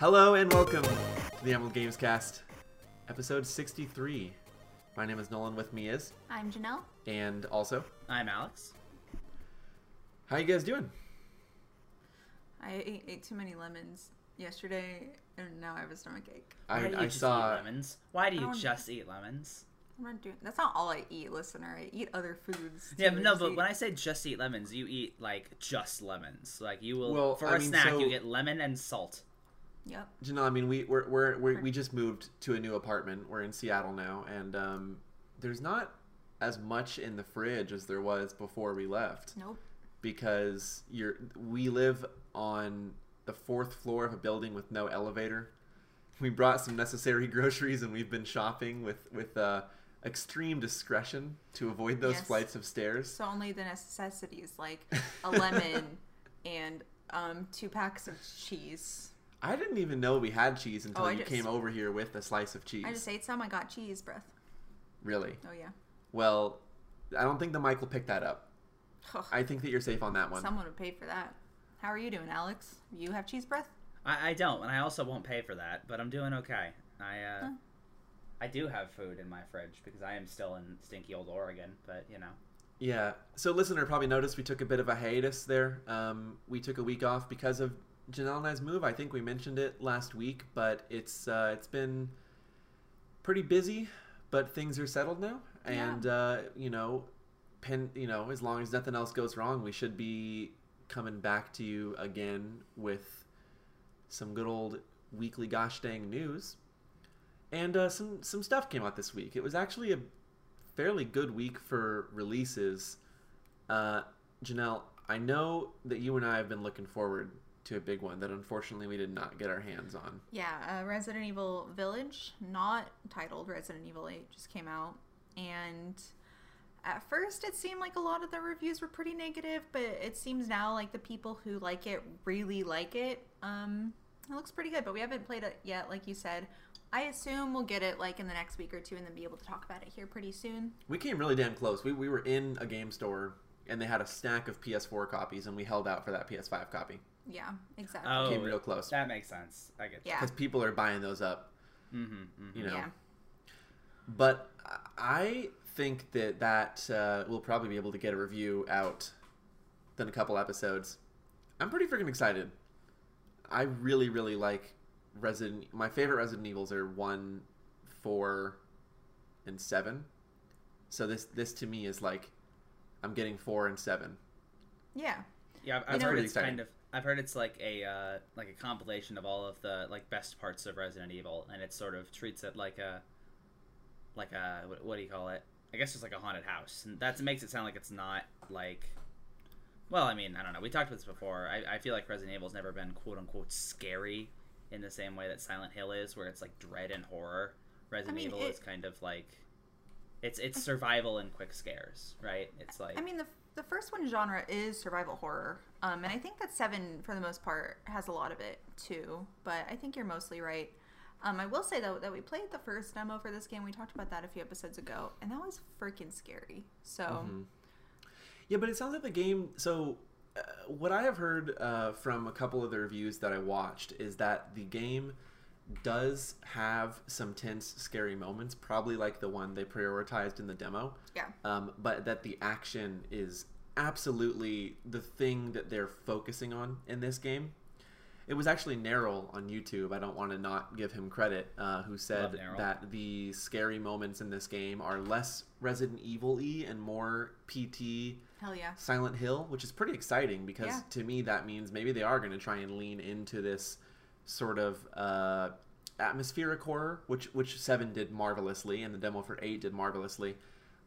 Hello and welcome to the Emerald Games Cast, episode 63. My name is Nolan, with me is... I'm Janelle. And also... I'm Alex. How you guys doing? I ate too many lemons yesterday, and now I have a stomachache. Why do you just eat lemons? Why do you just eat lemons? I'm not doing... That's not all I eat, listener. I eat other foods. Yeah, but no, but when I say just eat lemons, you eat, like, just lemons. Like, you will... Well, for a snack, you get lemon and salt. Yep. Janelle, I mean, we just moved to a new apartment. We're in Seattle now, and there's not as much in the fridge as there was before we left. Nope. Because we live on the 4th floor of a building with no elevator. We brought some necessary groceries, and we've been shopping with extreme discretion to avoid those flights of stairs. So only the necessities, like a lemon and 2 packs of cheese. I didn't even know we had cheese until you came over here with a slice of cheese. I just ate some. I got cheese breath. Really? Oh, yeah. Well, I don't think the mic will pick that up. Ugh. I think that you're safe on that one. Someone would pay for that. How are you doing, Alex? You have cheese breath? I don't, and I also won't pay for that, but I'm doing okay. I do have food in my fridge because I am still in stinky old Oregon, but, you know. Yeah. So, listener probably noticed we took a bit of a hiatus there. We took a week off because of Janelle and I's move. I think we mentioned it last week, but it's been pretty busy, but things are settled now, and as long as nothing else goes wrong, we should be coming back to you again with some good old weekly gosh dang news. And some stuff came out this week. It was actually a fairly good week for releases. Janelle, I know that you and I have been looking forward to a big one that unfortunately we did not get our hands on. Yeah, Resident Evil Village, not titled Resident Evil 8, just came out. And at first it seemed like a lot of the reviews were pretty negative, but it seems now like the people who like it really like it. It looks pretty good, but we haven't played it yet, like you said. I assume we'll get it like in the next week or two and then be able to talk about it here pretty soon. We came really damn close. We were in a game store and they had a stack of PS4 copies and we held out for that PS5 copy. Yeah, exactly. Oh, came real close. That makes sense. I get that. Yeah. Because people are buying those up. Mm-hmm. You know. Yeah. But I think that we'll probably be able to get a review out in a couple episodes. I'm pretty freaking excited. I really, really like Resident... My favorite Resident Evils are 1, 4, and 7. So this to me is like, I'm getting 4 and 7. Yeah. Yeah, I've heard it's kind of... I've heard it's like a compilation of all of the like best parts of Resident Evil, and it sort of treats it like a what do you call it? I guess it's like a haunted house, and that makes it sound like it's not like. Well, I mean, I don't know. We talked about this before. I feel like Resident Evil's never been quote unquote scary in the same way that Silent Hill is, where it's like dread and horror. Resident Evil is kind of like it's survival and quick scares, right? It's like. I mean the first one genre is survival horror. And I think that 7, for the most part, has a lot of it, too. But I think you're mostly right. I will say, though, that we played the first demo for this game. We talked about that a few episodes ago. And that was freaking scary. So, yeah, but it sounds like the game... So, what I have heard from a couple of the reviews that I watched is that the game does have some tense, scary moments. Probably like the one they prioritized in the demo. Yeah. But that the action is... absolutely the thing that they're focusing on in this game. It was actually Narrell on YouTube, I don't want to not give him credit, who said that the scary moments in this game are less Resident Evil-y and more PT Silent Hill, which is pretty exciting because to me that means maybe they are going to try and lean into this sort of atmospheric horror, which 7 did marvelously and the demo for 8 did marvelously.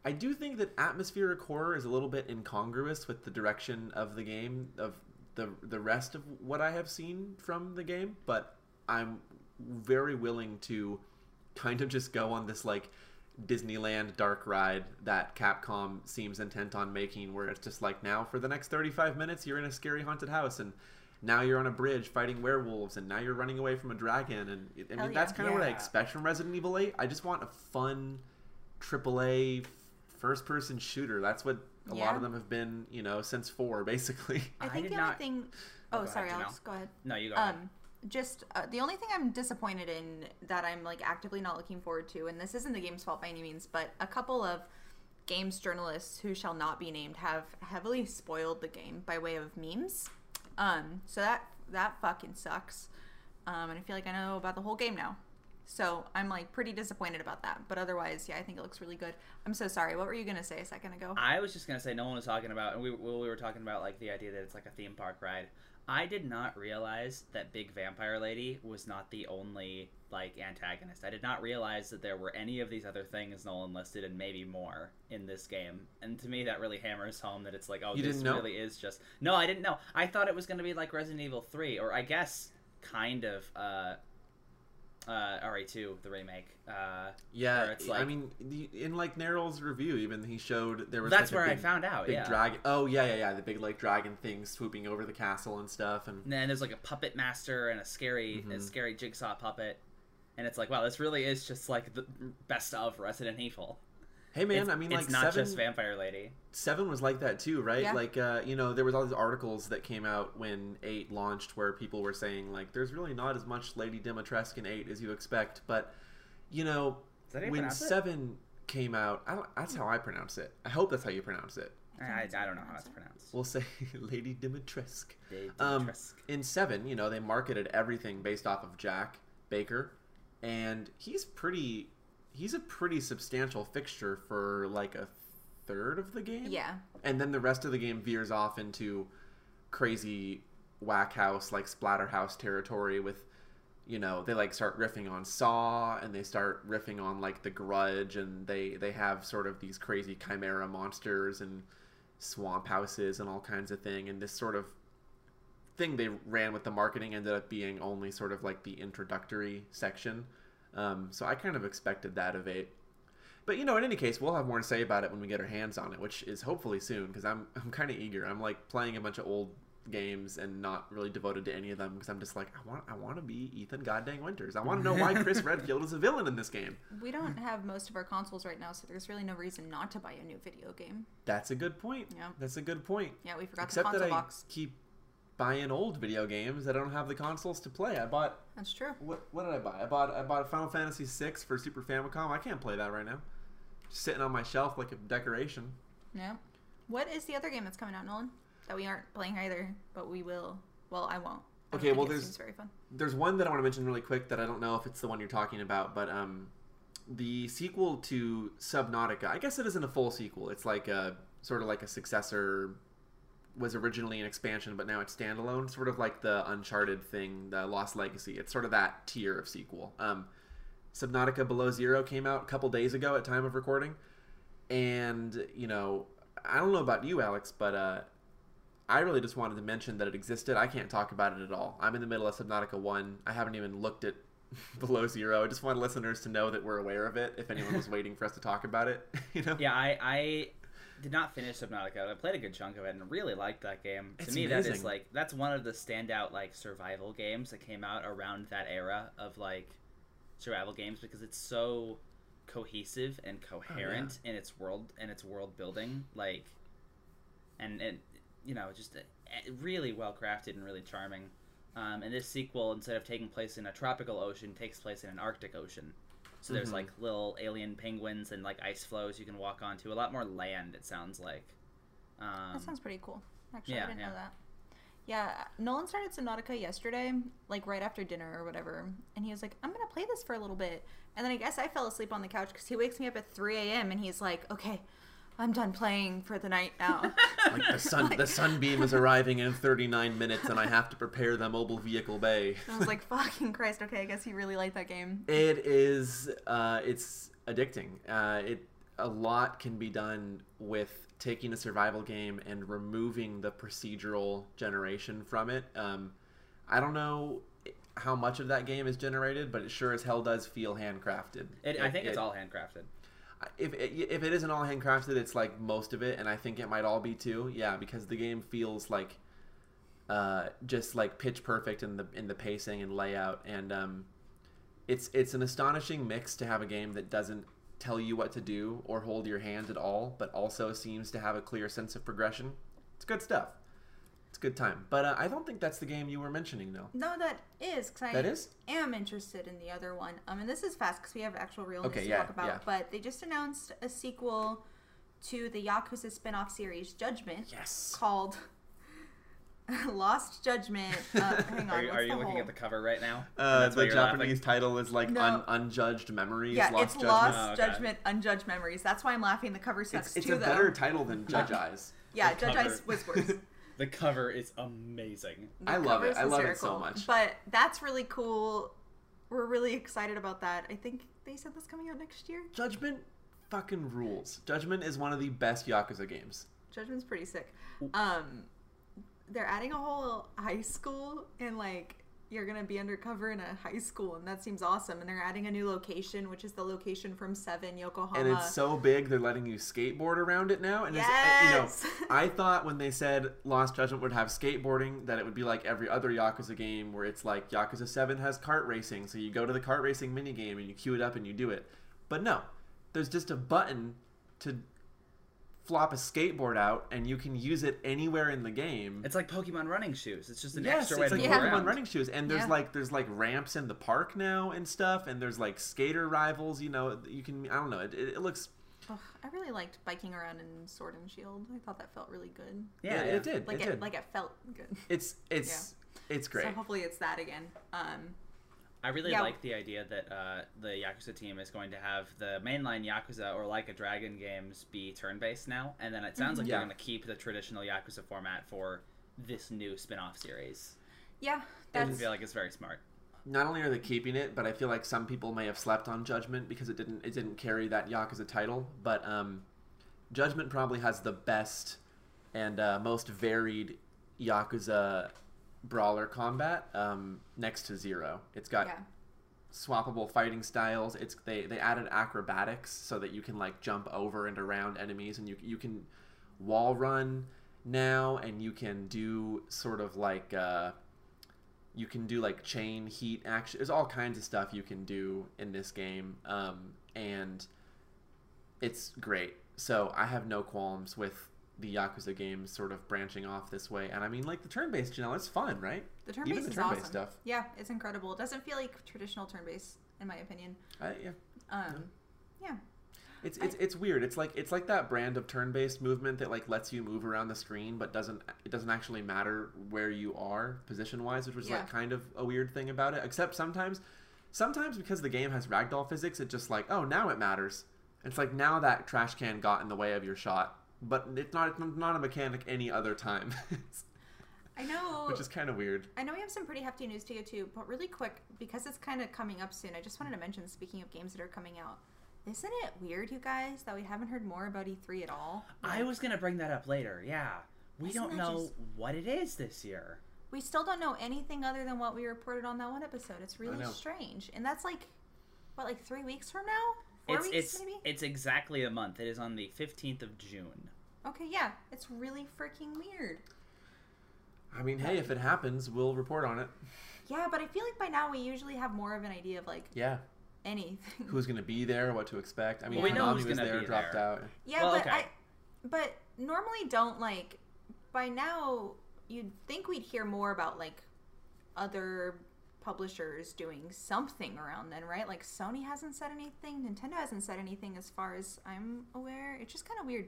I do think that atmospheric horror is a little bit incongruous with the direction of the game, of the rest of what I have seen from the game, but I'm very willing to kind of just go on this, like, Disneyland dark ride that Capcom seems intent on making, where it's just like, now for the next 35 minutes, you're in a scary haunted house, and now you're on a bridge fighting werewolves, and now you're running away from a dragon, and I mean, that's kind of what I expect from Resident Evil 8. I just want a fun, AAA... first-person shooter. That's what a lot of them have been, since 4, basically. I think the other thing... Oh, sorry, Alex. Go ahead. No, you go ahead. just the only thing I'm disappointed in that I'm like actively not looking forward to, and this isn't the game's fault by any means, but a couple of games journalists who shall not be named have heavily spoiled the game by way of memes. So that fucking sucks. And I feel like I know about the whole game now. So I'm like pretty disappointed about that. But otherwise, yeah, I think it looks really good. I'm so sorry. What were you going to say a second ago? I was just going to say no one was talking about, and we were talking about like the idea that it's like a theme park ride. I did not realize that Big Vampire Lady was not the only like antagonist. I did not realize that there were any of these other things Nolan listed and maybe more in this game. And to me, that really hammers home that it's like, oh, this really is just... No, I didn't know. I thought it was going to be like Resident Evil 3, or I guess kind of... RE2, the remake. Yeah, it's like... I mean, in like Neryl's review, even he showed there was. That's like where big, I found out. Big dragon. Oh yeah, the big like dragon thing swooping over the castle and stuff, and then there's like a puppet master and a scary jigsaw puppet, and it's like, wow, this really is just like the best of Resident Evil. Hey man, I mean, like it's not just Vampire Lady. 7 was like that too, right? Yeah. Like, you know, there was all these articles that came out when 8 launched where people were saying like, "There's really not as much Lady Dimitrescu in 8 as you expect," but you know, when 7 came out, that's how I pronounce it. I hope that's how you pronounce it. I don't know how it's pronounced. We'll say Lady Dimitrescu. In 7, you know, they marketed everything based off of Jack Baker, and he's a pretty substantial fixture for like a third of the game. Yeah. And then the rest of the game veers off into crazy whack house, like Splatterhouse territory with, you know, they like start riffing on Saw and they start riffing on like The Grudge, and they have sort of these crazy chimera monsters and swamp houses and all kinds of thing. And this sort of thing they ran with the marketing ended up being only sort of like the introductory section. So I kind of expected that of 8, but you know, in any case, we'll have more to say about it when we get our hands on it, which is hopefully soon, because I'm kind of eager. I'm like playing a bunch of old games and not really devoted to any of them, because I'm just like, I want to be Ethan Goddang Winters. I want to know why Chris Redfield is a villain in this game. We don't have most of our consoles right now, so there's really no reason not to buy a new video game. That's a good point. Yeah. That's a good point. Yeah, we forgot the console box. Keep buying old video games. I don't have the consoles to play. I bought... That's true. What did I buy? I bought Final Fantasy VI for Super Famicom. I can't play that right now. Just sitting on my shelf like a decoration. Yeah. What is the other game that's coming out, Nolan? That we aren't playing either, but we will. Well, I won't. Okay, well, there's... Very fun. There's one that I want to mention really quick that I don't know if it's the one you're talking about, but the sequel to Subnautica, I guess it isn't a full sequel. It's like a sort of like a successor... was originally an expansion, but now it's standalone, sort of like the Uncharted thing, the Lost Legacy. It's sort of that tier of sequel. Subnautica Below Zero came out a couple days ago at time of recording, and, you know, I don't know about you, Alex, but I really just wanted to mention that it existed. I can't talk about it at all. I'm in the middle of Subnautica 1. I haven't even looked at Below Zero. I just want listeners to know that we're aware of it, if anyone was waiting for us to talk about it, you know? Yeah, I did not finish Subnautica. I played a good chunk of it and really liked that game. It's to me, amazing. That is like, that's one of the standout like survival games that came out around that era of like survival games, because it's so cohesive and coherent in its world and its world building, like, and you know, just really well crafted and really charming. And this sequel, instead of taking place in a tropical ocean, takes place in an Arctic ocean. So there's, like, little alien penguins and, like, ice floes you can walk onto. A lot more land, it sounds like. That sounds pretty cool. Actually, yeah, I didn't know that. Yeah, Nolan started Subnautica yesterday, like, right after dinner or whatever. And he was like, I'm going to play this for a little bit. And then I guess I fell asleep on the couch, because he wakes me up at 3 a.m. and he's like, okay, I'm done playing for the night now. Like, the sunbeam is arriving in 39 minutes, and I have to prepare the mobile vehicle bay. I was like, fucking Christ, okay, I guess he really liked that game. It is, it's addicting. A lot can be done with taking a survival game and removing the procedural generation from it. I don't know how much of that game is generated, but it sure as hell does feel handcrafted. I think it's all handcrafted. If it isn't all handcrafted, it's like most of it, and I think it might all be too. Yeah, because the game feels like just like pitch perfect in the pacing and layout, and it's an astonishing mix to have a game that doesn't tell you what to do or hold your hand at all, but also seems to have a clear sense of progression. It's good stuff. It's a good time. But I don't think that's the game you were mentioning, though. No, that is. Cause I am interested in the other one. And this is fast because we have actual real news to talk about. Yeah. But they just announced a sequel to the Yakuza spin-off series Judgment. Yes. Called... Lost Judgment. Hang on. Are you looking at the cover right now? The Japanese title is like Unjudged Memories. Yeah, Lost it's Lost Judgment, Unjudged Memories. That's why I'm laughing. The cover sucks it's too, though. It's a better title than Judge Eyes. Yeah, Judge Eyes was worse. The cover is amazing. I love it. I love it so much. But that's really cool. We're really excited about that. I think they said that's coming out next year. Judgment fucking rules. Judgment is one of the best Yakuza games. Judgment's pretty sick. They're adding a whole high school, and like you're gonna be undercover in a high school, and that seems awesome. And they're adding a new location, which is the location from 7 Yokohama, and it's so big they're letting you skateboard around it now. And yes! It's, I thought when they said Lost Judgment would have skateboarding that it would be like every other Yakuza game, where it's like Yakuza 7 has kart racing, so you go to the kart racing minigame and you queue it up and you do it. But no, there's just a button to flop a skateboard out, and you can use it anywhere in the game. It's like Pokemon running shoes. It's just an extra way to go around. Yes, it's like Pokemon running shoes, and there's like ramps in the park now and stuff, and there's like skater rivals. You know, you can. I don't know. It looks. Oh, I really liked biking around in Sword and Shield. I thought that felt really good. Yeah, it did. Like it did. Like it felt good. It's great. So hopefully it's that again. I really like the idea that the Yakuza team is going to have the mainline Yakuza or Like a Dragon games be turn-based now, and then it sounds like they're going to keep the traditional Yakuza format for this new spin-off series. Yeah, I feel like it's very smart. Not only are they keeping it, but I feel like some people may have slept on Judgment because it didn't carry that Yakuza title, but Judgment probably has the best and most varied Yakuza brawler combat next to 0. It's got swappable fighting styles. They added acrobatics so that you can like jump over and around enemies, and you can wall run now, and you can do sort of like you can do like chain heat action. There's all kinds of stuff you can do in this game, and it's great. So I have no qualms with the Yakuza games sort of branching off this way. And I mean, like, the turn-based, Janelle, it's fun, right? The turn-based is awesome. Stuff. Yeah, it's incredible. It doesn't feel like traditional turn-based, in my opinion. It's weird. It's like that brand of turn-based movement that like lets you move around the screen, but doesn't actually matter where you are position-wise, which was like kind of a weird thing about it. Except sometimes because the game has ragdoll physics, it's just like, oh, now it matters. It's like, now that trash can got in the way of your shot. But it's not a mechanic any other time. I know. Which is kind of weird. I know we have some pretty hefty news to go to, but really quick, because it's kind of coming up soon, I just wanted to mention, speaking of games that are coming out, isn't it weird, you guys, that we haven't heard more about E3 at all? Like, I was going to bring that up later, yeah. We don't know what it is this year. We still don't know anything other than what we reported on that one episode. It's really strange. And that's like, what, like 3 weeks from now? It's exactly a month. It is on the 15th of June. Okay, yeah. It's really freaking weird. I mean, hey, if it happens, we'll report on it. Yeah, but I feel like by now we usually have more of an idea of, like, anything. Who's going to be there, what to expect. I mean, we know who's going to be there. Dropped out. Yeah, well, but normally don't, like, by now you'd think we'd hear more about, like, other publishers doing something around then, right? Like, Sony hasn't said anything, Nintendo hasn't said anything as far as I'm aware. It's just kind of weird.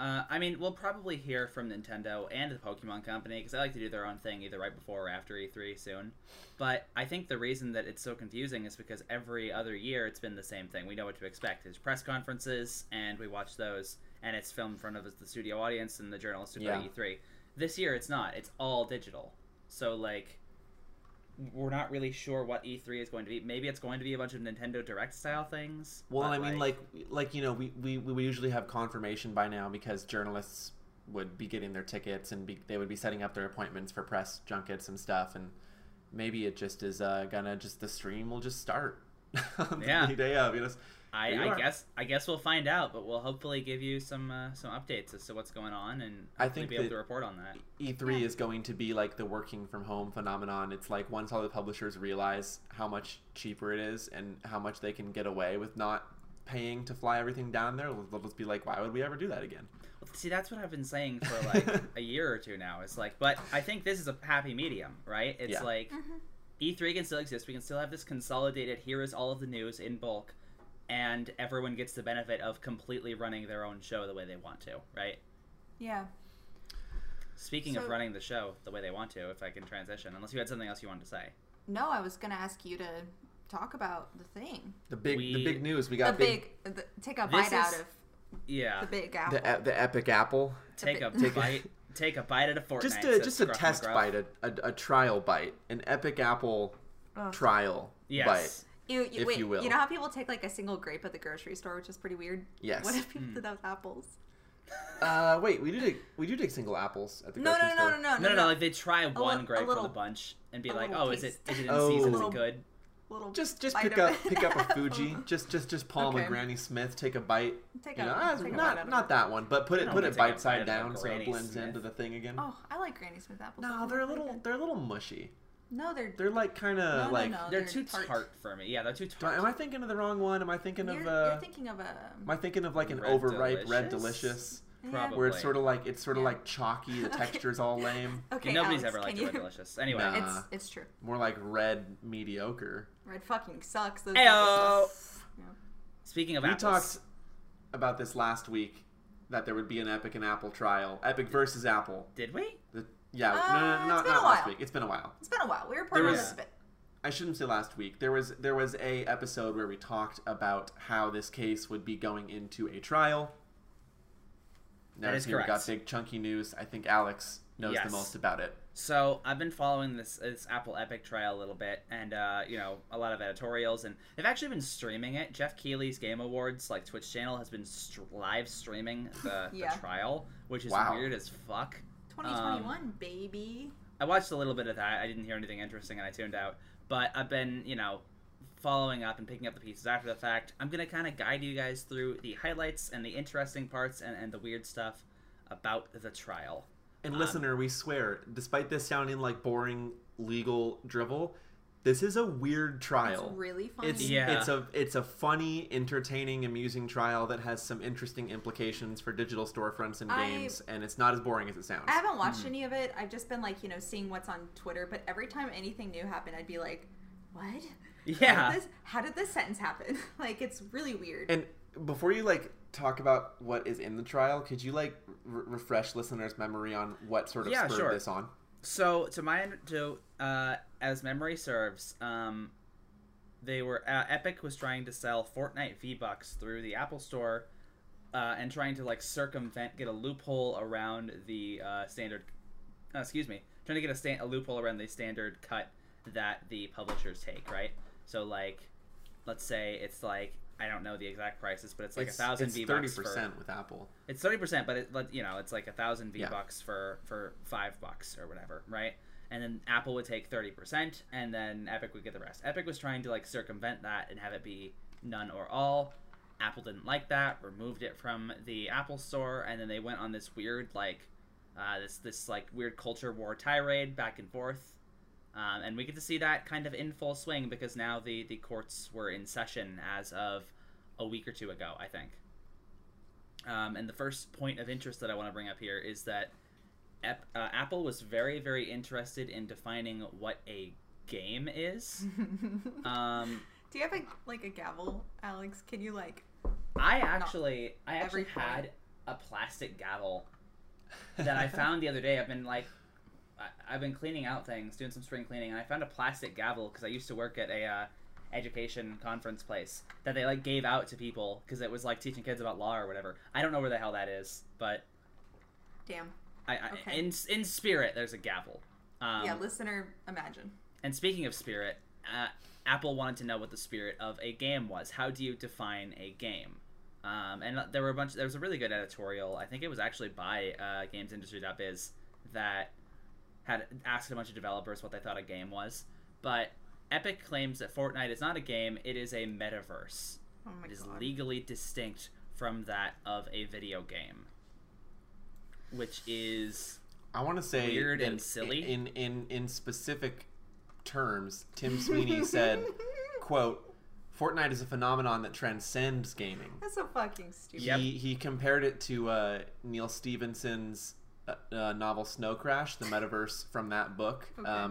I mean, we'll probably hear from Nintendo and the Pokemon Company, because they like to do their own thing either right before or after E3 soon. But I think the reason that it's so confusing is because every other year it's been the same thing. We know what to expect. There's press conferences, and we watch those, and it's filmed in front of the studio audience and the journalists who play E3. This year it's not. It's all digital. So, like, we're not really sure what E3 is going to be. Maybe it's going to be a bunch of Nintendo Direct style things. Well, I mean, like you know, we usually have confirmation by now because journalists would be getting their tickets and they would be setting up their appointments for press junkets and stuff. And maybe it just is the stream will just start. The day of, you know. I guess we'll find out, but we'll hopefully give you some updates as to what's going on, and I think be able to report on that. E3 is going to be like the working from home phenomenon. It's like once all the publishers realize how much cheaper it is and how much they can get away with not paying to fly everything down there, they'll just be like, why would we ever do that again? Well, See, that's what I've been saying for like a year or two now. It's like, but I think this is a happy medium, right? It's like E3 can still exist. We can still have this consolidated, here is all of the news in bulk, and everyone gets the benefit of completely running their own show the way they want to, right? Yeah. Speaking of running the show the way they want to, if I can transition, unless you had something else you wanted to say. No, I was going to ask you to talk about the thing. The big news. We got take a bite out of the big apple. The epic apple. Take a bite at a Fortnite. Just a test bite, a trial bite, an epic apple trial bite. If you will. You know how people take like a single grape at the grocery store, which is pretty weird? Yes. What if people did those apples? Wait, we do take single apples at the grocery store. No. Like they try one grape from the bunch and be like, oh, is it in season? Is it good? Just pick up a Fuji. Just palm a Granny Smith. Take a bite. Not that one, but put it bite side down so it blends into the thing again. Oh, I like Granny Smith apples. No, they're a little mushy. No, they're like kind of they're too tart for me. Yeah, they're too tart. Am I thinking of the wrong one? Am I thinking you're thinking of a? Am I thinking of like an overripe Red Delicious? Probably. Where it's sort of like chalky. The texture's all lame. Okay, nobody's ever liked Red Delicious. Anyway, it's true. More like red mediocre. Red fucking sucks. Ayo. Speaking of apples, we talked about this last week that there would be an Epic and Apple trial. Epic versus Apple. Did we? Yeah, not last week. It's been a while. We were part of this a bit. I shouldn't say last week. There was a episode where we talked about how this case would be going into a trial. Now that is correct. We got big chunky news. I think Alex knows the most about it. So I've been following this Apple Epic trial a little bit, and a lot of editorials, and they've actually been streaming it. Jeff Keighley's Game Awards like Twitch channel has been live streaming the trial, which is weird as fuck. 2021, baby. I watched a little bit of that. I didn't hear anything interesting, and I tuned out. But I've been, following up and picking up the pieces after the fact. I'm going to kind of guide you guys through the highlights and the interesting parts and the weird stuff about the trial. And listener, we swear, despite this sounding like boring legal drivel, this is a weird trial. It's really funny. It's a funny, entertaining, amusing trial that has some interesting implications for digital storefronts and games, and it's not as boring as it sounds. I haven't watched any of it. I've just been seeing what's on Twitter, but every time anything new happened, I'd be like, "What? Yeah. How did this sentence happen?" It's really weird. And before you talk about what is in the trial, could you refresh listeners' memory on what sort of spurred this on? So as memory serves, they were Epic was trying to sell Fortnite V-bucks through the Apple Store, and trying to get a loophole around the standard. Trying to get a loophole around the standard cut that the publishers take, right? So let's say it's I don't know the exact prices, but it's like 1,000 V-bucks. It's 30% with Apple. It's 30%, but it's like 1,000 V-bucks for $5 or whatever, right? And then Apple would take 30%, and then Epic would get the rest. Epic was trying to circumvent that and have it be none or all. Apple didn't like that, removed it from the Apple Store, and then they went on this weird weird culture war tirade back and forth. And we get to see that kind of in full swing because now the courts were in session as of a week or two ago, I think. And the first point of interest that I want to bring up here is that Apple was very, very interested in defining what a game is. Do you have a gavel, Alex? Can you I actually had a plastic gavel that I found the other day. I've been cleaning out things, doing some spring cleaning, and I found a plastic gavel because I used to work at a education conference place that they gave out to people because it was teaching kids about law or whatever. I don't know where the hell that is, but damn. In spirit, there's a gavel. Listener, imagine. And speaking of spirit, Apple wanted to know what the spirit of a game was. How do you define a game? And there was a really good editorial. I think it was actually by GamesIndustry.biz that had asked a bunch of developers what they thought a game was, but Epic claims that Fortnite is not a game, it is a metaverse. Oh my God. It is legally distinct from that of a video game, which is weird and silly. In specific terms, Tim Sweeney said, quote, Fortnite is a phenomenon that transcends gaming. That's so fucking stupid. He compared it to Neil Stephenson's novel Snow Crash, the metaverse from that book, okay.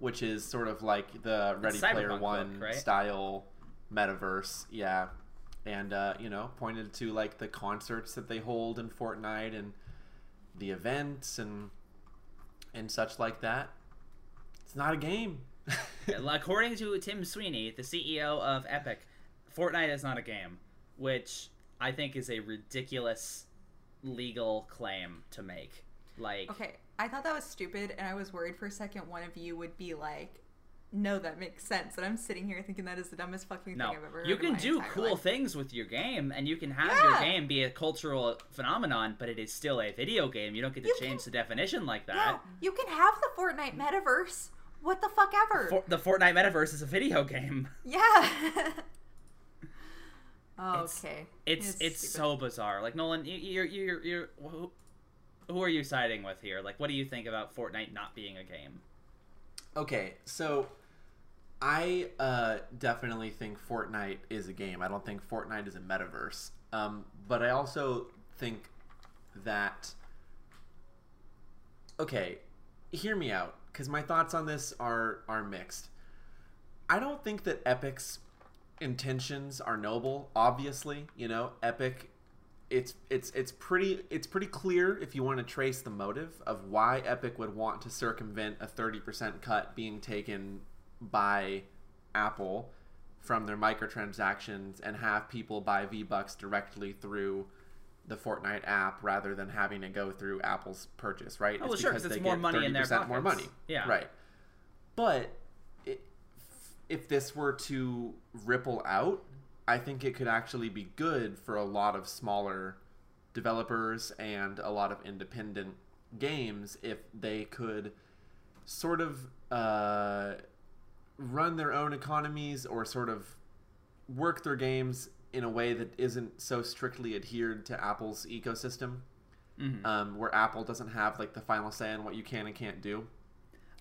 Which is sort of like the Ready Player One book, right? Style metaverse. Yeah. And, you know, pointed to, like, the concerts that they hold in Fortnite and the events and such like that. It's not a game. According to Tim Sweeney, the CEO of Epic, Fortnite is not a game, which I think is a ridiculous legal claim to make. Like, okay, I thought that was stupid, and I was worried for a second one of you would be like, no, that makes sense. And I'm sitting here thinking that is the dumbest fucking thing I've ever heard. You can do cool things with your game, and you can have your game be a cultural phenomenon, but it is still a video game. You don't get to change the definition like that. Yeah, you can have the Fortnite metaverse. What the fuck ever? The Fortnite metaverse is a video game. Yeah. Oh, okay. It's so bizarre. Like, Nolan, you're who are you siding with here? Like, what do you think about Fortnite not being a game? Okay, so I definitely think Fortnite is a game. I don't think Fortnite is a metaverse. But I also think that... Okay, hear me out, because my thoughts on this are mixed. I don't think that Epic's intentions are noble, obviously. You know, Epic... It's pretty clear if you want to trace the motive of why Epic would want to circumvent a 30% cut being taken by Apple from their microtransactions and have people buy V-bucks directly through the Fortnite app rather than having to go through Apple's purchase, right? Oh, well, sure, because it's more money in their pockets. More money, yeah, right. But if this were to ripple out, I think it could actually be good for a lot of smaller developers and a lot of independent games if they could sort of run their own economies or sort of work their games in a way that isn't so strictly adhered to Apple's ecosystem, mm-hmm. Where Apple doesn't have like the final say on what you can and can't do.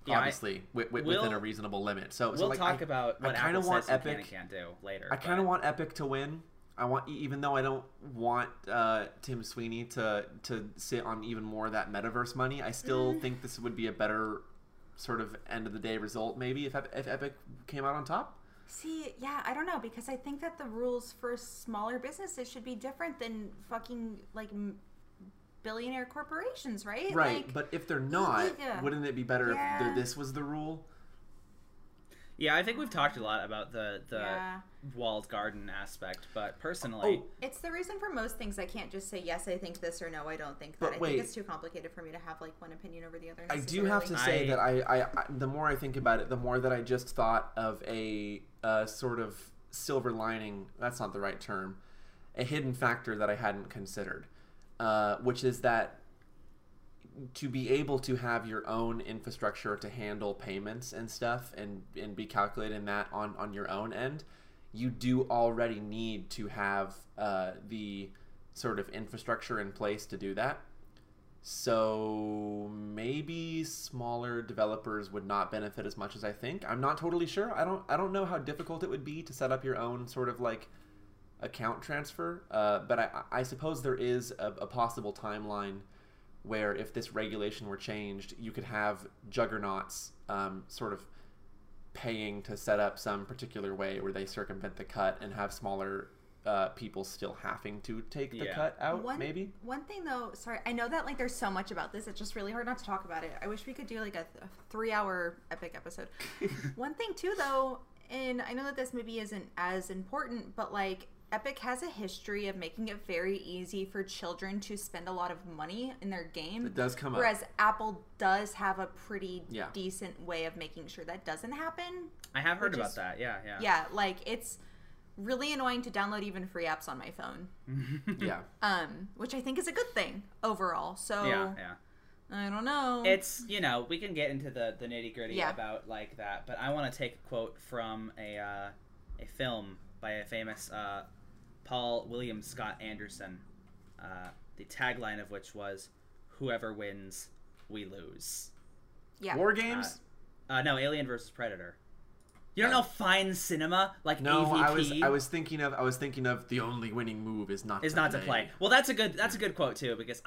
Yeah, obviously, within a reasonable limit. So we'll like, talk about what Apple says Epic can't do later. I kind of want Epic to win. I want, even though I don't want Tim Sweeney to sit on even more of that metaverse money. I still think this would be a better sort of end of the day result, maybe if Epic came out on top. See, yeah, I don't know, because I think that the rules for smaller businesses should be different than fucking like billionaire corporations, right? Right, like, but if they're not, wouldn't it be better if this was the rule? Yeah, I think we've talked a lot about the walled garden aspect, but personally... Oh. It's the reason for most things I can't just say, yes, I think this, or no, I don't think that. But I think it's too complicated for me to have like one opinion over the other. I do have to say that I the more I think about it, the more that I just thought of a sort of silver lining, that's not the right term, a hidden factor that I hadn't considered. Which is that to be able to have your own infrastructure to handle payments and stuff and be calculating that on your own end, you do already need to have the sort of infrastructure in place to do that. So maybe smaller developers would not benefit as much as I think. I'm not totally sure. I don't know how difficult it would be to set up your own sort of like account transfer, but I suppose there is a possible timeline where if this regulation were changed, you could have juggernauts sort of paying to set up some particular way where they circumvent the cut and have smaller people still having to take the cut out, maybe? One thing though, sorry, I know that like there's so much about this, it's just really hard not to talk about it. I wish we could do like a 3-hour Epic episode. One thing too though, and I know that this maybe isn't as important, but like Epic has a history of making it very easy for children to spend a lot of money in their game. It does come up. Whereas Apple does have a pretty decent way of making sure that doesn't happen. I have heard about that, yeah. Yeah, like it's really annoying to download even free apps on my phone. Yeah. Which I think is a good thing overall. So yeah. I don't know. It's, you know, we can get into the nitty-gritty about like that, but I want to take a quote from a film by a famous Paul William Scott Anderson, the tagline of which was, "Whoever wins, we lose." Yeah. War Games? No, Alien vs. Predator. You don't know fine cinema, like AVP? No, I was thinking of the only winning move is not to play. Well, that's a good quote too, because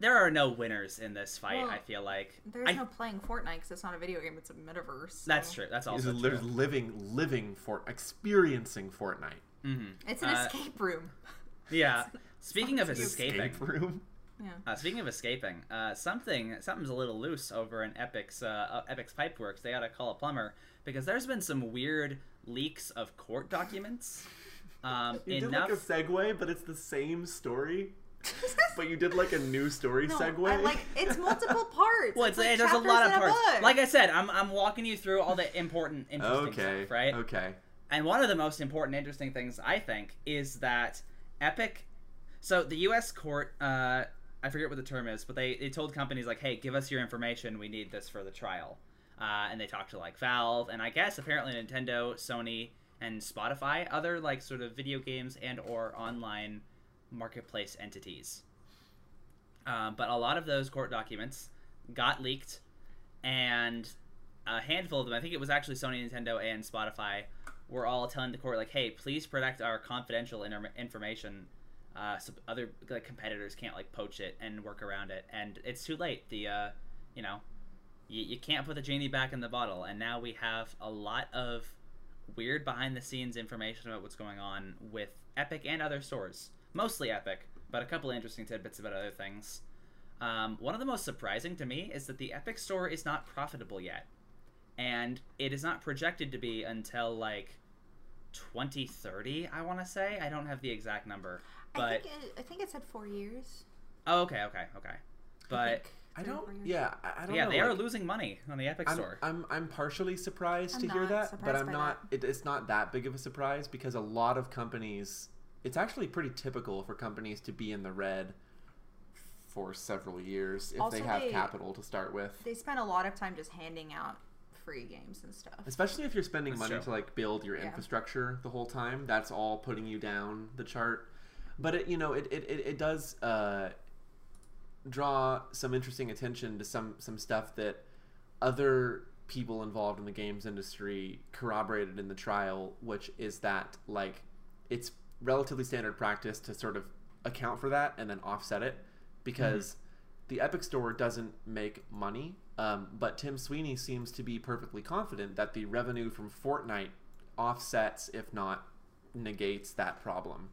there are no winners in this fight. Well, I feel like there's no playing Fortnite because it's not a video game; it's a metaverse. So. That's true. That's also true. There's experiencing Fortnite. Mm-hmm. It's an escape room. Yeah. Speaking of escaping, Yeah. Speaking of escaping, something's a little loose over in Epic's Pipeworks. They gotta call a plumber because there's been some weird leaks of court documents. You did like a segue, but it's the same story. But you did like a new story segue. It's multiple parts. Well, there's a lot of parts. Like I said, I'm walking you through all the important, interesting stuff, right? Okay. And one of the most important, interesting things I think is that Epic. So the U.S. court, I forget what the term is, but they told companies like, "Hey, give us your information. We need this for the trial." And they talked to like Valve, and I guess apparently Nintendo, Sony, and Spotify, other like sort of video games and or online marketplace entities. But a lot of those court documents got leaked, and a handful of them, I think it was actually Sony, Nintendo, and Spotify, were all telling the court like, "Hey, please protect our confidential information, so other competitors can't poach it and work around it." And it's too late. The you can't put the genie back in the bottle. And now we have a lot of weird behind the scenes information about what's going on with Epic and other stores. Mostly Epic, but a couple of interesting tidbits about other things. One of the most surprising to me is that the Epic Store is not profitable yet, and it is not projected to be until 2030. I want to say, I don't have the exact number, but I think it said 4 years. Oh, okay. But I don't know. Yeah, they are losing money on the Epic Store. I'm partially surprised to hear that, but I'm not. It's not that big of a surprise because a lot of companies. It's actually pretty typical for companies to be in the red for several years if also, they have capital to start with. They spend a lot of time just handing out free games and stuff. Especially if you're spending money to build your infrastructure the whole time. That's all putting you down the chart. But it does draw some interesting attention to some stuff that other people involved in the games industry corroborated in the trial, which is that it's relatively standard practice to sort of account for that and then offset it because the Epic Store doesn't make money, but Tim Sweeney seems to be perfectly confident that the revenue from Fortnite offsets, if not negates, that problem.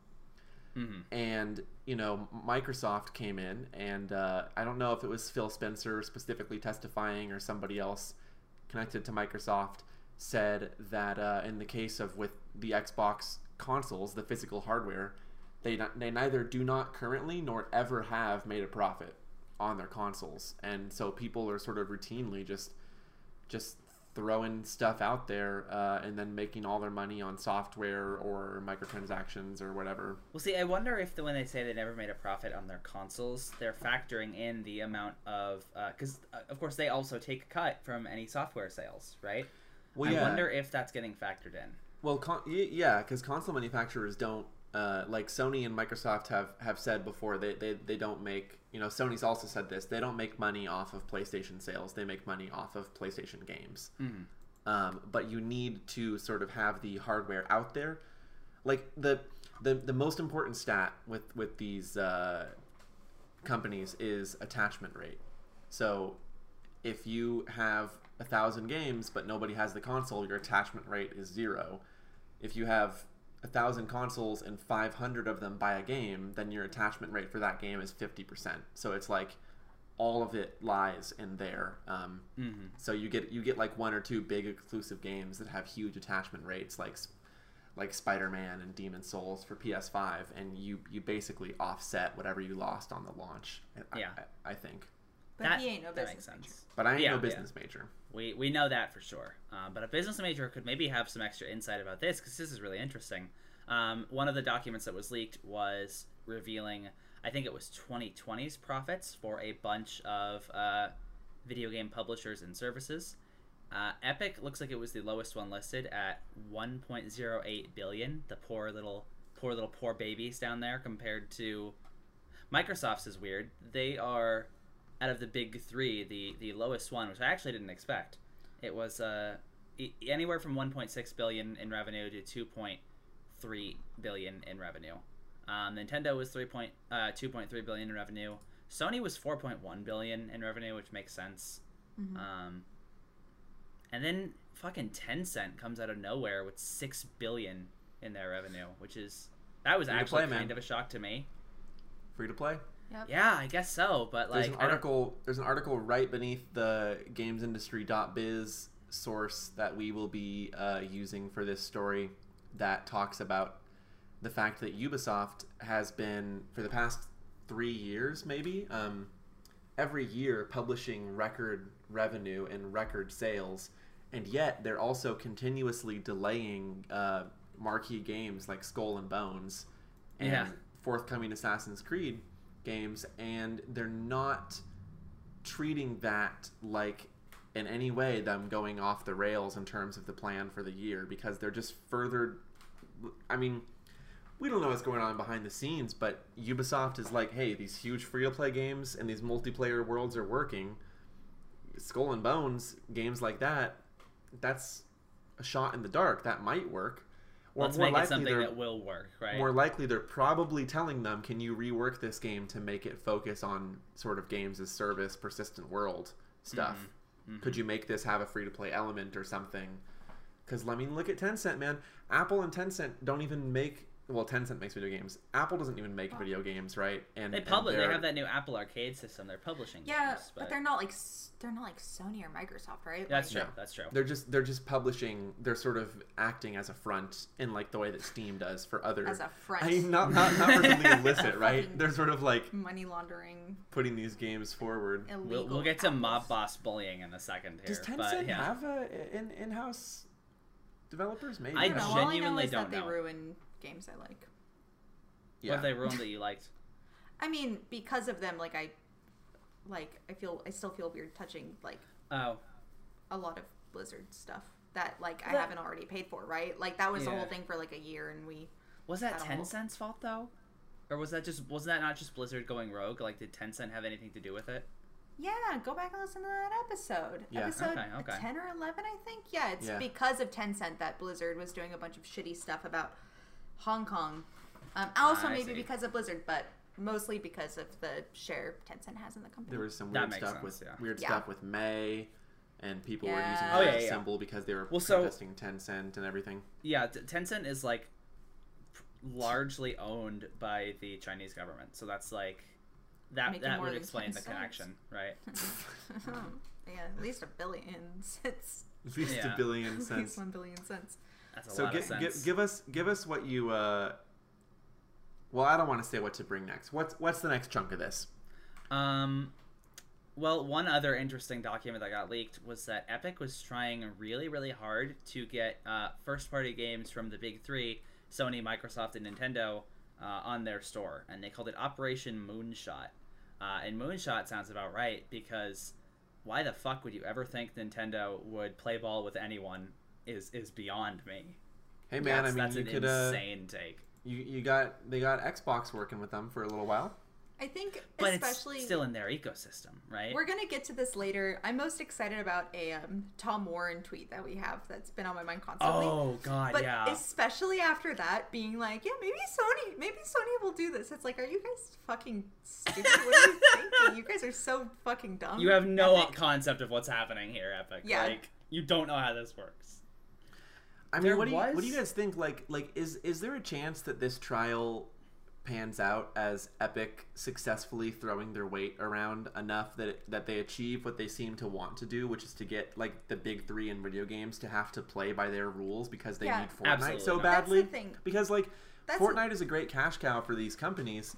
And Microsoft came in and I don't know if it was Phil Spencer specifically testifying or somebody else connected to Microsoft said that in the case of with the Xbox consoles, the physical hardware, they neither do not currently nor ever have made a profit on their consoles, and so people are sort of routinely just throwing stuff out there and then making all their money on software or microtransactions or whatever. Well, see, I wonder if when they say they never made a profit on their consoles, they're factoring in the amount of because of course they also take a cut from any software sales, right? Well, I wonder if that's getting factored in. Well, because console manufacturers don't like Sony and Microsoft have said before they don't make Sony's also said this, they don't make money off of PlayStation sales, they make money off of PlayStation games. But you need to sort of have the hardware out there. Like the most important stat with these companies is attachment rate. So if you have 1,000 games but nobody has the console, your attachment rate is 0. If you have 1,000 consoles and 500 of them buy a game, then your attachment rate for that game is 50%. So it's all of it lies in there. So you get one or two big exclusive games that have huge attachment rates, like Spider-Man and Demon's Souls for PS5, and you basically offset whatever you lost on the launch. I think. But he ain't no business major. But I ain't no business major. We know that for sure. But a business major could maybe have some extra insight about this because this is really interesting. One of the documents that was leaked was revealing, I think it was 2020's profits for a bunch of video game publishers and services. Epic looks like it was the lowest one listed at 1.08 billion. The poor little babies down there compared to Microsoft's is weird. They are. Out of the big three, the lowest one, which I actually didn't expect, it was anywhere from 1.6 billion in revenue to 2.3 billion in revenue. Nintendo was 2.3 billion in revenue. Sony was 4.1 billion in revenue, which makes sense. Mm-hmm. And then fucking Tencent comes out of nowhere with 6 billion in their revenue, which is that was actually kind of a shock to me. Free to play? Yep. Yeah, I guess so, but like there's an article right beneath the gamesindustry.biz source that we will be using for this story that talks about the fact that Ubisoft has been, for the past 3 years maybe, every year publishing record revenue and record sales, and yet they're also continuously delaying marquee games like Skull and Bones and forthcoming Assassin's Creed games, and they're not treating that like in any way them going off the rails in terms of the plan for the year, because they're just further... I mean, we don't know what's going on behind the scenes, but Ubisoft is like, hey, these huge free-to-play games and these multiplayer worlds are working. Skull and Bones, games like that, that's a shot in the dark. That might work. Or let's make it something that will work, right? More likely, they're probably telling them, can you rework this game to make it focus on sort of games as service, persistent world stuff? Mm-hmm. Mm-hmm. Could you make this have a free-to-play element or something? Because, I mean, look at Tencent, man. Apple and Tencent don't even make... Well, Tencent makes video games. Apple doesn't even make video games, right? And they have that new Apple Arcade system. They're publishing games, but they're not like Sony or Microsoft, right? That's true. That's true. They're just publishing. They're sort of acting as a front in like the way that Steam does for other as a front. I mean, not really illicit, right? They're sort of like money laundering, putting these games forward. We'll get to mob boss bullying in a second here. Does Tencent have in-house developers? Maybe I genuinely don't know. They ruin games I like. Yeah. What they ruined that you liked? I mean, because of them, I still feel weird touching a lot of Blizzard stuff that I haven't already paid for, right? Like that was the whole thing for like a year, and we was that Tencent's fault though, or was that not just Blizzard going rogue? Like, did Tencent have anything to do with it? Yeah, go back and listen to that episode. Yeah. Episode 10 or 11, I think. Yeah, it's because of Tencent that Blizzard was doing a bunch of shitty stuff about Hong Kong. Also maybe because of Blizzard, but mostly because of the share Tencent has in the company. There was some weird stuff with May, and people were using that symbol because they were protesting Tencent and everything. Yeah, Tencent is largely owned by the Chinese government, so that's that would explain the connection, right? Yeah, at least $1 billion cents. At least $1 billion cents. At least $1 billion cents. That's a lot of sense. Give us what you. Well, I don't want to say what to bring next. What's the next chunk of this? Well, one other interesting document that got leaked was that Epic was trying really, really hard to get first-party games from the big three, Sony, Microsoft, and Nintendo, on their store, and they called it Operation Moonshot. And Moonshot sounds about right, because why the fuck would you ever think Nintendo would play ball with anyone? Is beyond me. Hey man, that's an insane take. They got Xbox working with them for a little while. I think, but especially it's still in their ecosystem, right? We're gonna get to this later. I'm most excited about a Tom Warren tweet that we have that's been on my mind constantly. Oh god, but yeah. Especially after that, being like, yeah, maybe Sony will do this. It's like, are you guys fucking stupid? What are you thinking? You guys are so fucking dumb. You have no concept of what's happening here, Epic. Yeah. You don't know how this works. I mean, what do you guys think? Is there a chance that this trial pans out as Epic successfully throwing their weight around enough that they achieve what they seem to want to do, which is to get the big three in video games to have to play by their rules because they need Fortnite so badly? That's the thing. Because Fortnite is a great cash cow for these companies.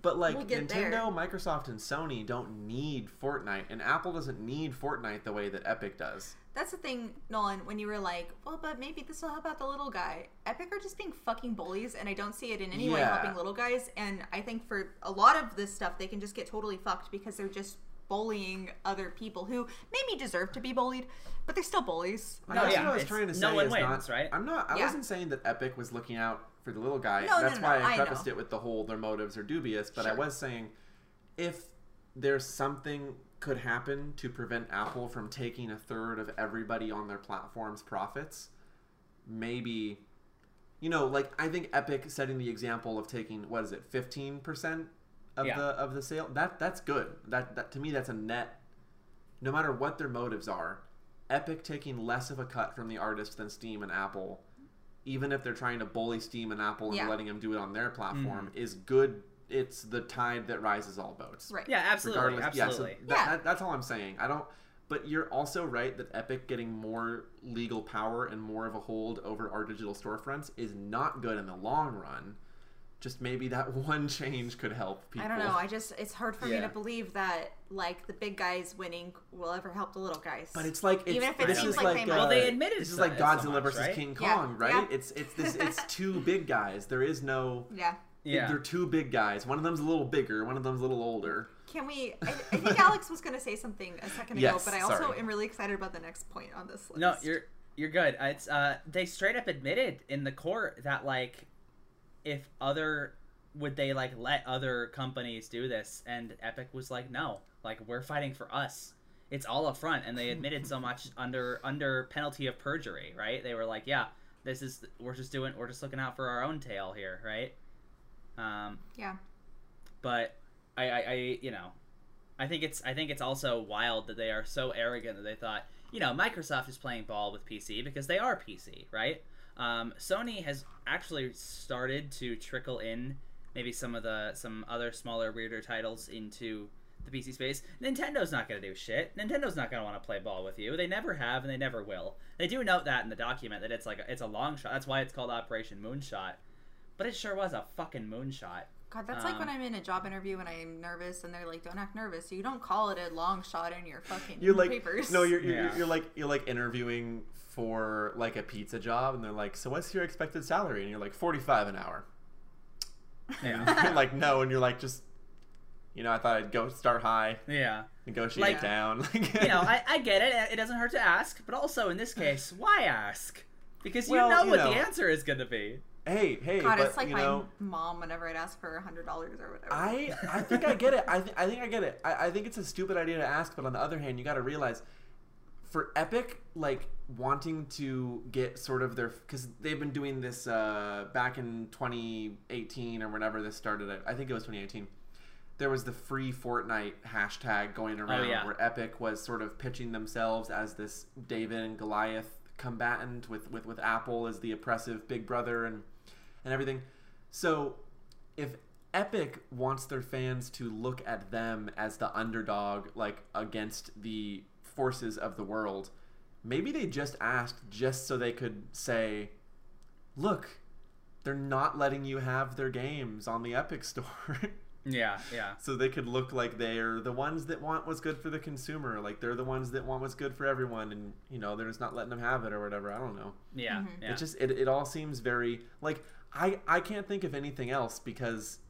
But Nintendo, Microsoft, and Sony don't need Fortnite, and Apple doesn't need Fortnite the way that Epic does. That's the thing, Nolan, when you were like, well, but maybe this will help out the little guy. Epic are just being fucking bullies, and I don't see it in any way helping little guys, and I think for a lot of this stuff, they can just get totally fucked because they're just bullying other people who maybe deserve to be bullied, but they're still bullies. What I was trying to say right? I wasn't saying that Epic was looking out for the little guy. That's why I prefaced it with the whole their motives are dubious, but I was saying if there's something could happen to prevent Apple from taking a third of everybody on their platform's profits, maybe, you know, like I think Epic setting the example of taking, what is it, 15% of the sale, that's good. That to me, that's a net. No matter what their motives are, Epic taking less of a cut from the artists than Steam and Apple, even if they're trying to bully Steam and Apple and letting them do it on their platform, is good. It's the tide that rises all boats. Right. Yeah, absolutely. Regardless. Yeah, so that's all I'm saying. But you're also right that Epic getting more legal power and more of a hold over our digital storefronts is not good in the long run. Just maybe that one change could help people. I don't know. It's hard for me to believe that like the big guys winning will ever help the little guys. But it's like, even if it seems like they they admitted this is like Godzilla versus King Kong, right? Yeah. It's two big guys. There is no They're two big guys. One of them's a little bigger. One of them's a little older. Can we? I think Alex was going to say something a second ago, but I also am really excited about the next point on this list. No, you're good. It's they straight up admitted in the court that like, if other would they like let other companies do this, and Epic was like, no, like we're fighting for us. It's all up front, and they admitted so much under penalty of perjury, right? They were like, yeah, this is we're just looking out for our own tail here, right? But I you know, I think it's also wild that they are so arrogant that they thought, you know, Microsoft is playing ball with PC because they are PC, right? Sony has actually started to trickle in maybe some other smaller weirder titles into the PC space. Nintendo's not going to do shit. Nintendo's not going to want to play ball with you. They never have and they never will. They do note that in the document that it's a long shot. That's why it's called Operation Moonshot. But it sure was a fucking moonshot. God, that's like when I'm in a job interview and I'm nervous and they're like, don't act nervous. You don't call it a long shot in your fucking papers. No, you're like interviewing for like a pizza job and they're like, so what's your expected salary? And you're like, $45 an hour. Yeah. You're like, no. And you're like, just, you know, I thought I'd go start high. Yeah. Negotiate it down. You know, I get it. It doesn't hurt to ask. But also in this case, why ask? Because you know what the answer is going to be. Hey, God, but, it's like my mom whenever I'd ask for $100 or whatever. I think I get it. I think I get it. I think it's a stupid idea to ask, but on the other hand, you got to realize, for Epic, like wanting to get sort of their, because they've been doing this back in 2018 or whenever this started. I think it was 2018. There was the free Fortnite hashtag going around where Epic was sort of pitching themselves as this David and Goliath combatant with Apple as the oppressive big brother and everything. So if Epic wants their fans to look at them as the underdog, like against the forces of the world, maybe they just asked just so they could say, look, they're not letting you have their games on the Epic Store. Yeah. So they could look like they're the ones that want what's good for the consumer. Like they're the ones that want what's good for everyone, and you know, they're just not letting them have it or whatever. I don't know. Yeah. Mm-hmm. Yeah. It just it all seems very like I can't think of anything else because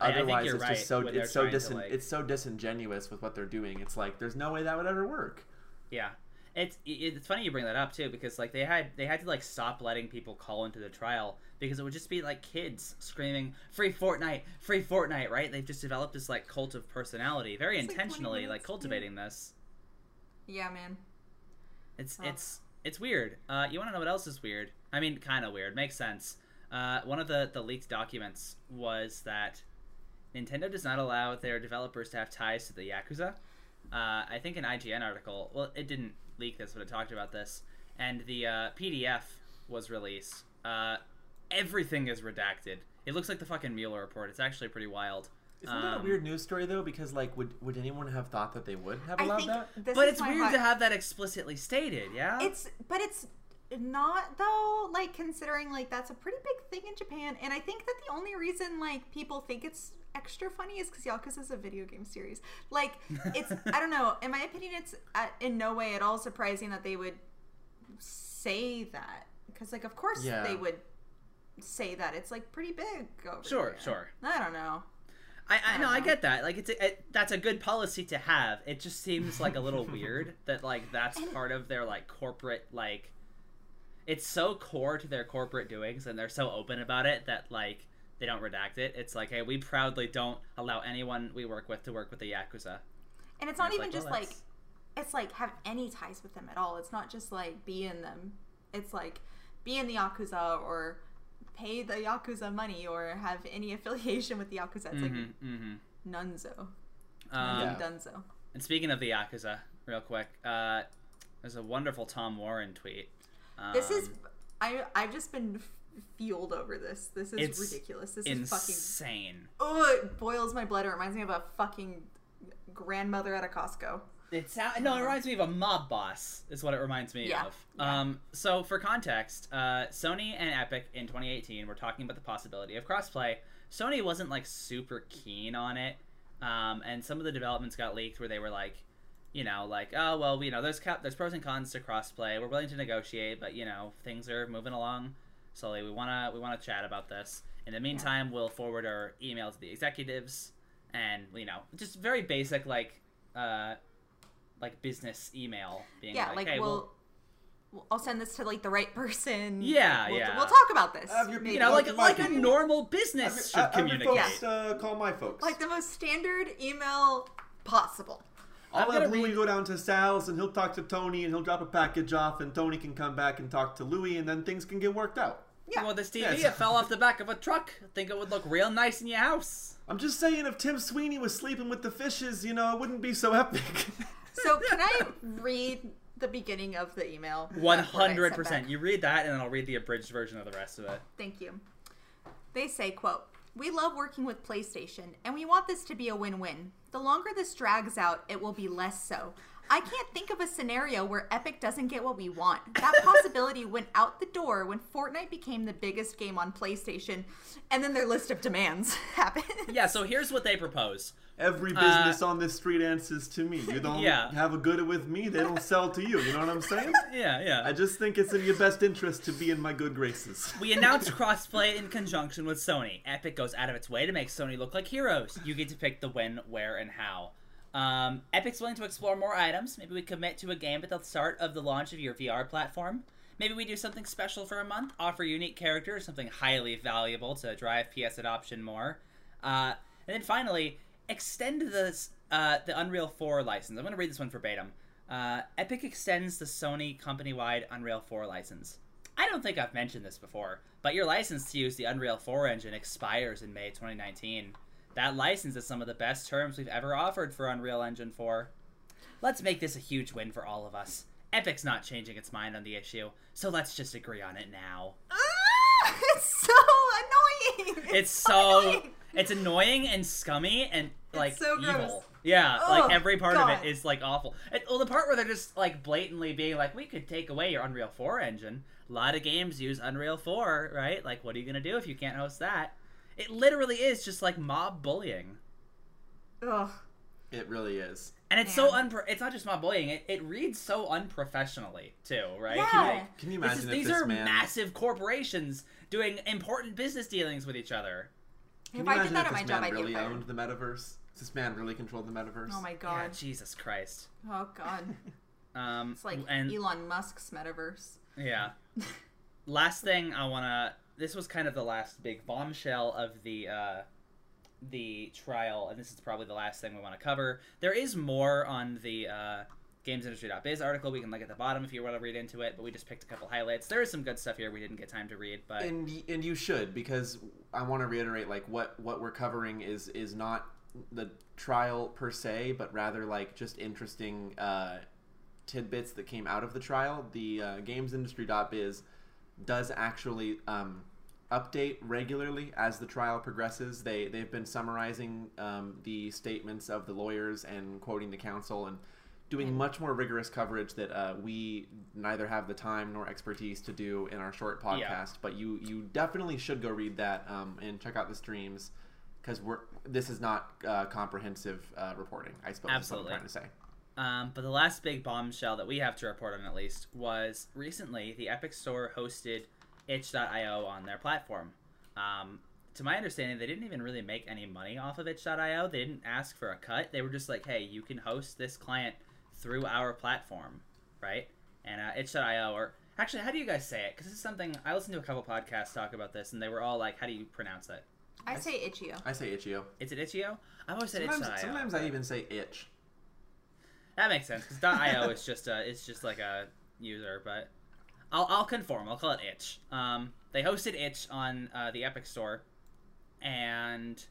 otherwise it's right, just so it's so disingenuous with what they're doing. It's like there's no way that would ever work. Yeah. It's funny you bring that up too, because like they had to like stop letting people call into the trial because it would just be like kids screaming free Fortnite, right? They've just developed this like cult of personality, very intentionally like cultivating this. Yeah, man. It's weird. You want to know what else is weird? I mean, kind of weird. Makes sense. One of the leaked documents was that Nintendo does not allow their developers to have ties to the Yakuza. I think an IGN article. Well, it didn't leak this, but it talked about this. And the PDF was released. Everything is redacted. It looks like the fucking Mueller report. It's actually pretty wild. Isn't that a weird news story though? Because like, would anyone have thought that they would have allowed that? But it's weird to have that explicitly stated. Yeah. It's not though. Like considering like that's a pretty big thing in Japan, and I think that the only reason like people think it's extra funny is because Yakuza is a video game series. Like, it's, I don't know, in my opinion, it's in no way at all surprising that they would say that. Because, like, of course they would say that. It's, like, pretty big over there. Sure. I don't know. I know, I get that. Like, that's a good policy to have. It just seems, like, a little weird that, like, that's part of their, like, corporate, like, it's so core to their corporate doings and they're so open about it that, like, they don't redact it. It's like, hey, we proudly don't allow anyone we work with to work with the Yakuza. And it's not even just like, it's like have any ties with them at all. It's not just like be in them. It's like be in the Yakuza or pay the Yakuza money or have any affiliation with the Yakuza. It's nunzo. Dunzo. And speaking of the Yakuza, real quick, there's a wonderful Tom Warren tweet. This is, I've just been fueled over this. This is ridiculous. This is fucking insane. Oh, it boils my blood. It reminds me of a fucking grandmother at a Costco. No, it reminds me of a mob boss, is what it reminds me of. Yeah. So, for context, Sony and Epic in 2018 were talking about the possibility of crossplay. Sony wasn't, like, super keen on it, and some of the developments got leaked where they were like, you know, like, oh, well, you know, there's pros and cons to crossplay. We're willing to negotiate, but, you know, things are moving along slowly. We wanna chat about this. In the meantime, we'll forward our email to the executives, and, you know, just very basic, like business email being like hey, I'll send this to like the right person. Yeah, like, we'll talk about this. You know, like a normal business should communicate. Call my folks. Like the most standard email possible. I'll have Louis go down to Sal's and he'll talk to Tony and he'll drop a package off and Tony can come back and talk to Louis and then things can get worked out. Yeah. Well, this TV, it fell off the back of a truck. I think it would look real nice in your house. I'm just saying, if Tim Sweeney was sleeping with the fishes, you know, it wouldn't be so epic. So can I read the beginning of the email? 100%. You read that, and then I'll read the abridged version of the rest of it. Thank you. They say, quote, "We love working with PlayStation, and we want this to be a win-win. The longer this drags out, it will be less so. I can't think of a scenario where Epic doesn't get what we want. That possibility went out the door when Fortnite became the biggest game on PlayStation, and then their list of demands happened." Yeah, so here's what they propose. Every business on this street answers to me. You don't have a good with me, they don't sell to you. You know what I'm saying? Yeah, yeah. I just think it's in your best interest to be in my good graces. "We announced crossplay in conjunction with Sony. Epic goes out of its way to make Sony look like heroes. You get to pick the when, where, and how. Epic's willing to explore more items. Maybe we commit to a game at the start of the launch of your VR platform. Maybe we do something special for a month, offer unique characters, something highly valuable to drive PS adoption more. And then finally, extend the Unreal 4 license." I'm going to read this one verbatim. "Epic extends the Sony company-wide Unreal 4 license. I don't think I've mentioned this before, but your license to use the Unreal 4 engine expires in May 2019. That license is some of the best terms we've ever offered for Unreal Engine 4. Let's make this a huge win for all of us. Epic's not changing its mind on the issue, so let's just agree on it now." It's so annoying! It's so annoying. It's annoying and scummy and, like, so evil. Gross. Yeah, oh, like, every part of it is, like, awful. Well, the part where they're just, like, blatantly being like, we could take away your Unreal 4 engine. A lot of games use Unreal 4, right? Like, what are you going to do if you can't host that? It literally is just, like, mob bullying. Ugh. It really is. And it's it's not just mob bullying. It reads so unprofessionally, too, right? Yeah. Can you imagine these are massive corporations doing important business dealings with each other. Can if I did that at my job, I'd really owned the metaverse? Does this man really controlled the metaverse? Oh, my God. Yeah, Jesus Christ. Oh, God. It's like Elon Musk's metaverse. Yeah. Last thing I want to... This was kind of the last big bombshell of the trial, and this is probably the last thing we want to cover. There is more on the gamesindustry.biz article. We can look at the bottom if you want to read into it, but we just picked a couple highlights. There is some good stuff here we didn't get time to read, but and you should, because I want to reiterate, like, what we're covering is not the trial per se, but rather, like, just interesting tidbits that came out of the trial. The gamesindustry.biz does actually update regularly as the trial progresses. They've been summarizing the statements of the lawyers and quoting the counsel and doing much more rigorous coverage that we neither have the time nor expertise to do in our short podcast. Yeah. But you definitely should go read that and check out the streams, because this is not comprehensive reporting, I suppose. Absolutely. Is what I'm trying to say. But the last big bombshell that we have to report on, at least, was recently the Epic Store hosted itch.io on their platform. To my understanding, they didn't even really make any money off of itch.io. They didn't ask for a cut. They were just like, hey, you can host this client through our platform, right? And itch.io, or actually, how do you guys say it? Because this is something, I listened to a couple podcasts talk about this, and they were all like, how do you pronounce it? I say itch.io. I say itch.io. Is it itch.io? I've always said itch.io. Sometimes I even say itch. That makes sense because .io is just a, it's just like a user, but I'll conform. I'll call it itch. They hosted itch on the Epic Store, and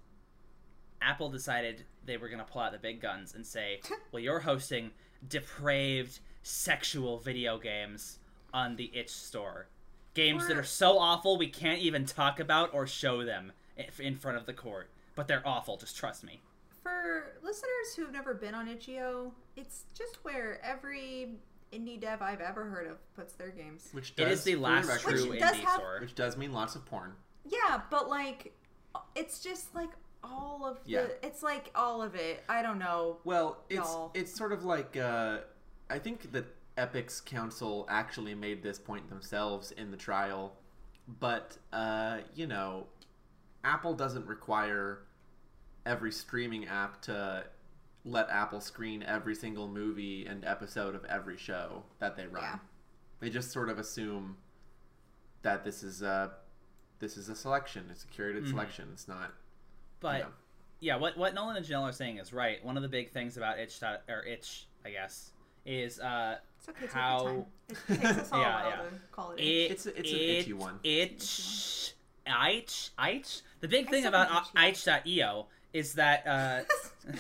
Apple decided they were going to pull out the big guns and say, well, you're hosting depraved sexual video games on the itch store. Games that are so awful we can't even talk about or show them in front of the court. But they're awful, just trust me. For listeners who've never been on itch.io, it's just where every indie dev I've ever heard of puts their games. Which does, it is the last true indie store. Which does mean lots of porn. Yeah, but like, it's just like all of the, it's like all of it. I don't know. Well, it's sort of like, I think that Epic's counsel actually made this point themselves in the trial, but, you know, Apple doesn't require every streaming app to let Apple screen every single movie and episode of every show that they run. Yeah. They just sort of assume that this is a selection. It's a curated selection. It's not. But what Nolan and Janelle are saying is right. One of the big things about itch, I guess, is how it takes us all a while to call it. It's an itchy one. Itch. The big thing about itch.io is that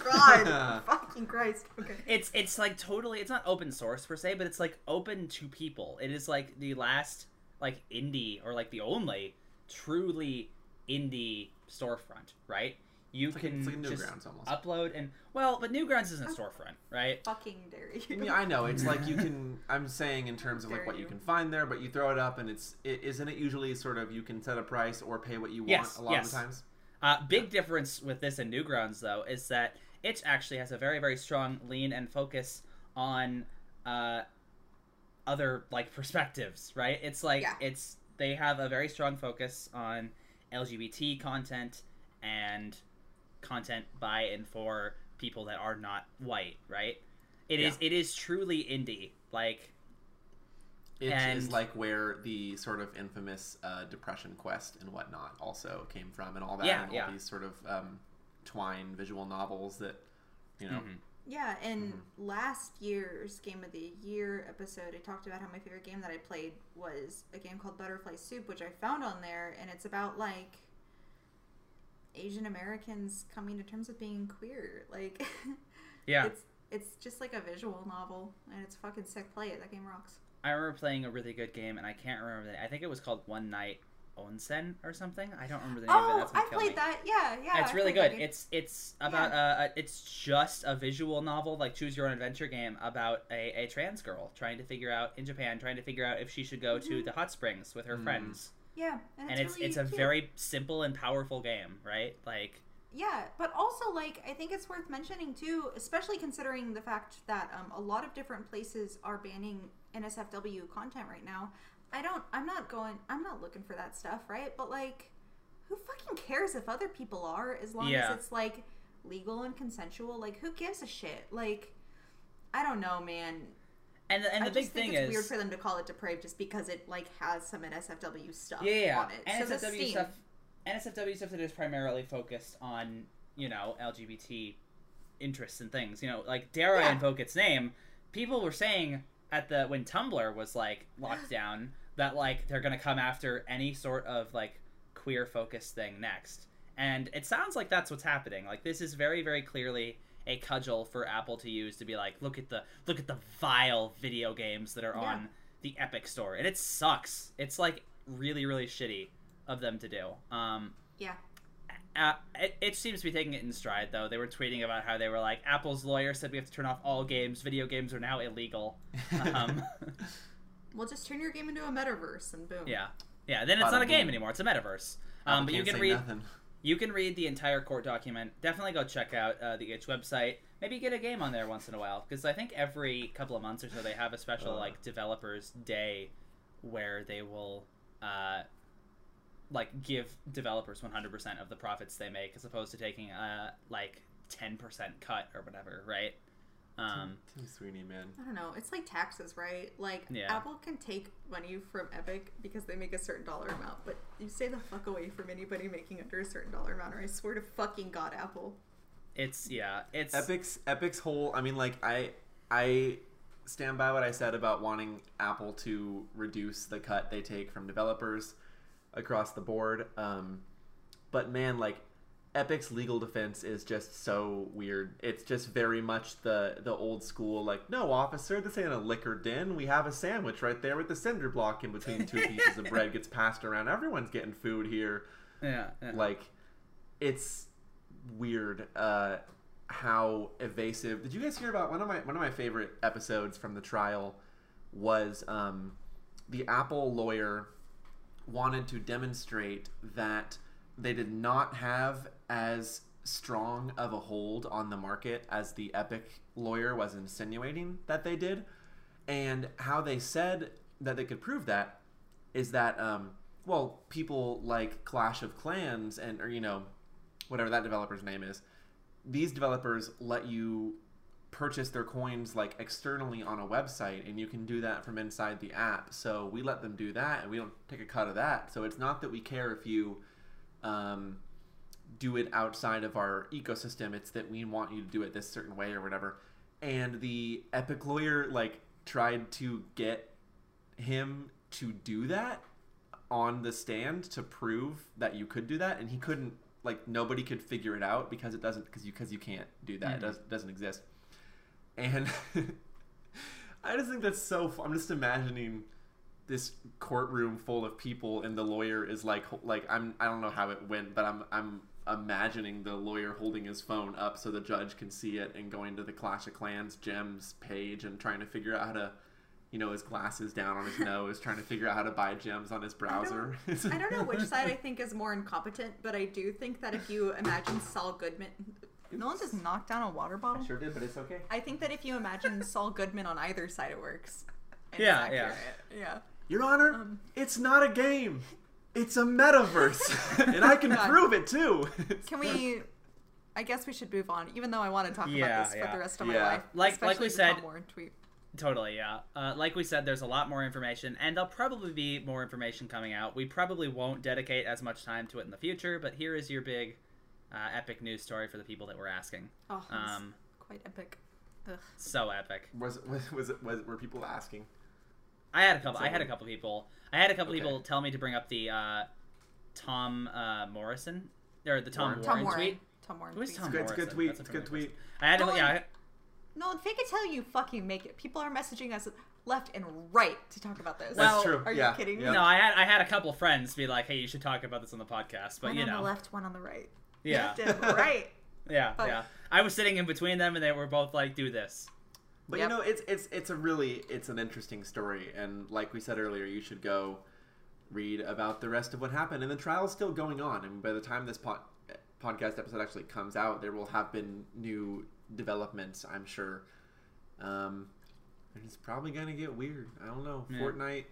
God, fucking Christ. Okay. It's like totally. It's not open source per se, but it's like open to people. It is like the last like indie or like the only truly indie storefront, right? You can like Newgrounds just almost. Upload and but Newgrounds isn't a storefront, right? Fucking dare you. Yeah, I know. It's like you can. I'm saying in terms of like what you can find there, but you throw it up and isn't it usually sort of you can set a price or pay what you want a lot of the times. Big difference with this and Newgrounds though is that it actually has a very very strong lean and focus on other like perspectives, right? It's like they have a very strong focus on LGBT content and content by and for people that are not white, right? It is truly indie. Like It is like where the sort of infamous Depression Quest and whatnot also came from and all that and all these sort of twine visual novels that, you know. Mm-hmm. Yeah, and last year's Game of the Year episode, I talked about how my favorite game that I played was a game called Butterfly Soup, which I found on there, and it's about, like, Asian Americans coming to terms with being queer. Like, it's just like a visual novel, and it's fucking sick. Play it. That game rocks. I remember playing a really good game, and I can't remember I think it was called One Night Onsen or something. I don't remember the name of it. Oh, I played that. Yeah. It's really good. It's about it's just a visual novel, like choose your own adventure game about a trans girl in Japan trying to figure out if she should go to the hot springs with her friends. Yeah, and it's really a very simple and powerful game, right? Like but also like I think it's worth mentioning too, especially considering the fact that a lot of different places are banning NSFW content right now. I'm not looking for that stuff, right? But like, who fucking cares if other people are, as long as it's like legal and consensual? Like, who gives a shit? Like, I don't know, man. And the big thing is weird for them to call it depraved just because it like has some NSFW stuff on it. NSFW stuff that is primarily focused on, you know, LGBT interests and things. You know, like dare I invoke its name? People were saying when Tumblr was like locked down that like they're gonna come after any sort of like queer focused thing next. And it sounds like that's what's happening. Like this is very, very clearly a cudgel for Apple to use to be like, look at the vile video games that are on the Epic Store. And it sucks. It's like really, really shitty of them to do. It seems to be taking it in stride, though. They were tweeting about how they were like, Apple's lawyer said we have to turn off all games. Video games are now illegal. Well, just turn your game into a metaverse and boom. Yeah. Then it's not a game anymore. It's a metaverse. But you can read... Nothing. You can read the entire court document. Definitely go check out the itch website. Maybe get a game on there once in a while. Because I think every couple of months or so they have a special like developers day where they will like give developers 100% of the profits they make as opposed to taking like 10% cut or whatever, right? Tim Sweeney, man. I don't know. It's like taxes, right? Like, yeah. Apple can take money from Epic because they make a certain dollar amount, but you stay the fuck away from anybody making under a certain dollar amount, or I swear to fucking God, Apple. It's, yeah, it's... Epic's whole... I mean, like, I stand by what I said about wanting Apple to reduce the cut they take from developers across the board, but man, like, Epic's legal defense is just so weird. It's just very much the old school, like, no, officer, this ain't a liquor den. We have a sandwich right there with the cinder block in between two pieces of bread gets passed around. Everyone's getting food here. Yeah. Like, it's weird how evasive. Did you guys hear about one of my favorite episodes from the trial was the Apple lawyer wanted to demonstrate that they did not have as strong of a hold on the market as the Epic lawyer was insinuating that they did. And how they said that they could prove that is that, well, people like Clash of Clans and, or, you know, whatever that developer's name is, these developers let you purchase their coins like externally on a website, and you can do that from inside the app. So we let them do that, and we don't take a cut of that. So it's not that we care if you do it outside of our ecosystem, it's that we want you to do it this certain way or whatever. And the Epic lawyer like tried to get him to do that on the stand to prove that you could do that, and he couldn't. Like, nobody could figure it out because it doesn't, because you can't do that. Mm-hmm. It doesn't exist. And I just think that's so I'm just imagining this courtroom full of people, and the lawyer is like I don't know how it went, but I'm imagining the lawyer holding his phone up so the judge can see it, and going to the Clash of Clans gems page and trying to figure out how to, you know, his glasses down on his nose, trying to figure out how to buy gems on his browser. I don't know which side I think is more incompetent, but I do think that if you imagine Saul Goodman... No one just knocked down a water bottle? I sure did, but it's okay. I think that if you imagine Saul Goodman on either side, it works. Yeah. Your Honor, it's not a game. It's a metaverse. And I can prove it, too. Can we... I guess we should move on, even though I want to talk about this for the rest of my life. Like we said... Totally, yeah. Like we said, there's a lot more information, and there'll probably be more information coming out. We probably won't dedicate as much time to it in the future, but here is your big epic news story for the people that were asking. Oh, quite epic. Ugh. So epic. Were people asking? I had a couple people. I had a couple people tell me to bring up the Tom Morrison, or the Tom Warren tweet. Tom Warren. Who's Tom Morrison? It's a good tweet. I had to, Nolan, fake it till you fucking make it. People are messaging us left and right to talk about this. Well, that's true. Are you kidding me? Yeah. No, I had a couple friends be like, "Hey, you should talk about this on the podcast." But one on the left, one on the right. Yeah, left and right. Yeah. I was sitting in between them, and they were both like, "Do this." But you know, it's an interesting story, and like we said earlier, you should go read about the rest of what happened, and the trial's still going on. And by the time this podcast episode actually comes out, there will have been new developments, I'm sure. It's probably gonna get weird. I don't know. Yeah. Fortnite.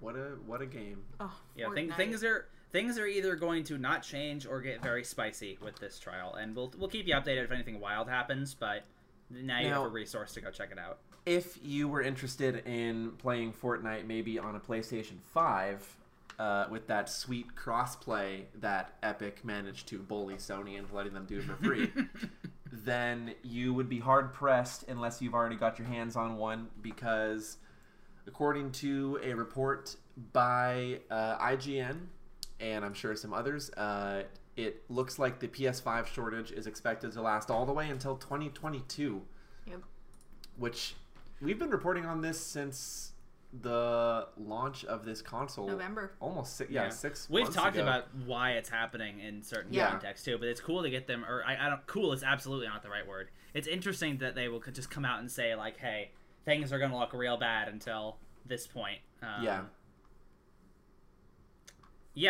What a game. Oh, yeah, things are either going to not change or get very spicy with this trial, and we'll keep you updated if anything wild happens. But now you have a resource to go check it out. If you were interested in playing Fortnite, maybe on a PlayStation 5. With that sweet crossplay that Epic managed to bully Sony into letting them do for free, then you would be hard-pressed unless you've already got your hands on one, because according to a report by IGN, and I'm sure some others, it looks like the PS5 shortage is expected to last all the way until 2022. Yep. Which, we've been reporting on this since... the launch of this console, November, almost 6 months ago. We've talked about why it's happening in certain contexts too, but it's cool to get them. Or I don't. Cool is absolutely not the right word. It's interesting that they will just come out and say like, "Hey, things are going to look real bad until this point." Yeah.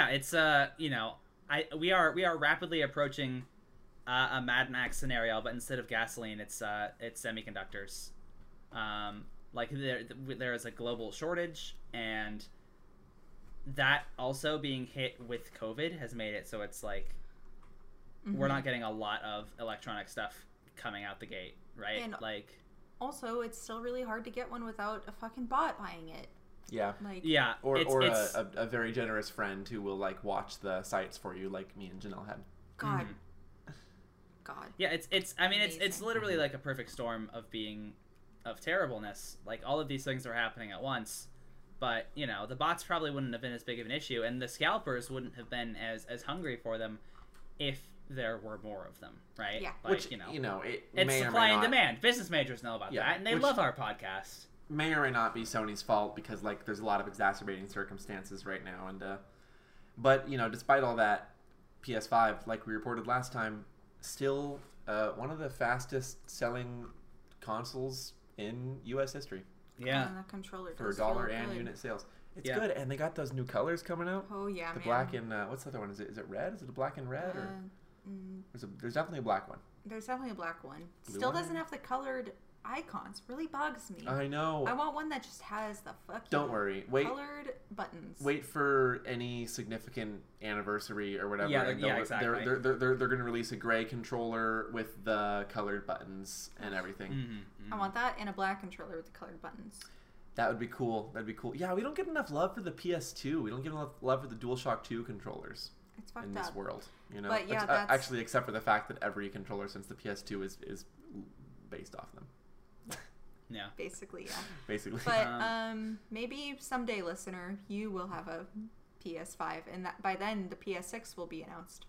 It's we are rapidly approaching a Mad Max scenario, but instead of gasoline, it's semiconductors. Like, there is a global shortage, and that also being hit with COVID has made it so it's like, we're not getting a lot of electronic stuff coming out the gate right? And like, also, it's still really hard to get one without a fucking bot buying it. Yeah. Like, yeah. Or a very generous friend who will like watch the sites for you, like me and Janelle had. God. Mm-hmm. God. Yeah, it's I mean, it's literally like a perfect storm of terribleness. Like, all of these things are happening at once. But, you know, the bots probably wouldn't have been as big of an issue, and the scalpers wouldn't have been as hungry for them if there were more of them, right? Yeah. Like, which, you know it's supply and demand. Business majors know about that, and they love our podcast. May or may not be Sony's fault, because, like, there's a lot of exacerbating circumstances right now. And but, you know, despite all that, PS5, like we reported last time, still one of the fastest-selling consoles in U.S. history. Yeah. And the controller for dollar and good. Unit sales. It's good, and they got those new colors coming out. Oh, yeah, the black and, what's the other one? Is it red? Is it a black and red? Or there's definitely a black one. There's definitely a black one. Blue still one? Doesn't have the colored icons. Really bugs me. I know. I want one that just has the fucking colored buttons. Wait for any significant anniversary or whatever. Yeah, and exactly. They're going to release a gray controller with the colored buttons and everything. Mm-hmm, mm-hmm. I want that and a black controller with the colored buttons. That would be cool. That'd be cool. Yeah, we don't get enough love for the PS2. We don't get enough love for the DualShock 2 controllers. It's fucked up in this world, you know. But yeah, that's... actually, except for the fact that every controller since the PS2 is based off them. Yeah. Basically, yeah. Basically. But maybe someday, listener, you will have a PS5, and that by then the PS6 will be announced.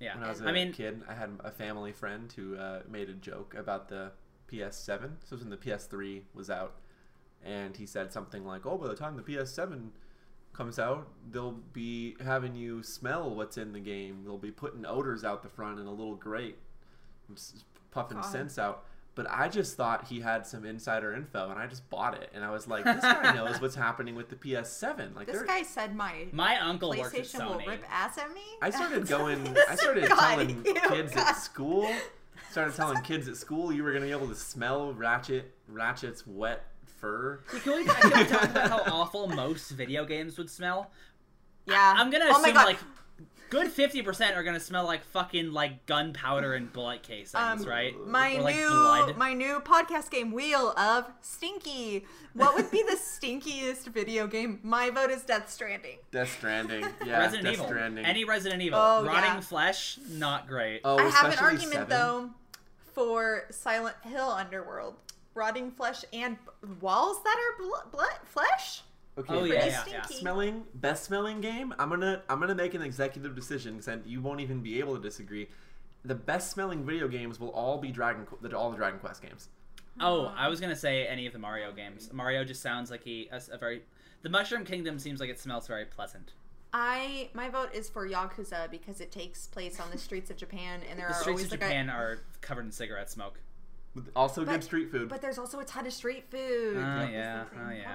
Yeah. When I was a kid, I had a family friend who made a joke about the PS7. This was when the PS3 was out, and he said something like, "Oh, by the time the PS7 comes out, they'll be having you smell what's in the game. They'll be putting odors out the front in a little grate, puffing scents out." But I just thought he had some insider info, and I just bought it. And I was like, this guy knows what's happening with the PS7. Like, this guy said my uncle works at Sony. PlayStation will rip ass at me? I started telling kids at school you were going to be able to smell Ratchet's wet fur. Can we talk about how awful most video games would smell? Yeah. I'm going to assume, like... Good 50% are gonna smell like fucking like gunpowder and bullet casings, right? My new podcast game, Wheel of Stinky. What would be the stinkiest video game? My vote is Death Stranding. Death Stranding, yeah. Resident Evil. Any Resident Evil. Oh, rotting flesh, not great. Oh, I have an argument though for Silent Hill Underworld. Rotting flesh and walls that are flesh. Okay, oh, yeah. Best smelling game. I'm gonna make an executive decision, because you won't even be able to disagree. The best smelling video games will all be all the Dragon Quest games. Oh, I was gonna say any of the Mario games. Mario just sounds like the Mushroom Kingdom seems like it smells very pleasant. My vote is for Yakuza, because it takes place on the streets of Japan, and there are always like the streets of Japan are covered in cigarette smoke. Also good street food. But there's also a ton of street food. Oh, yeah,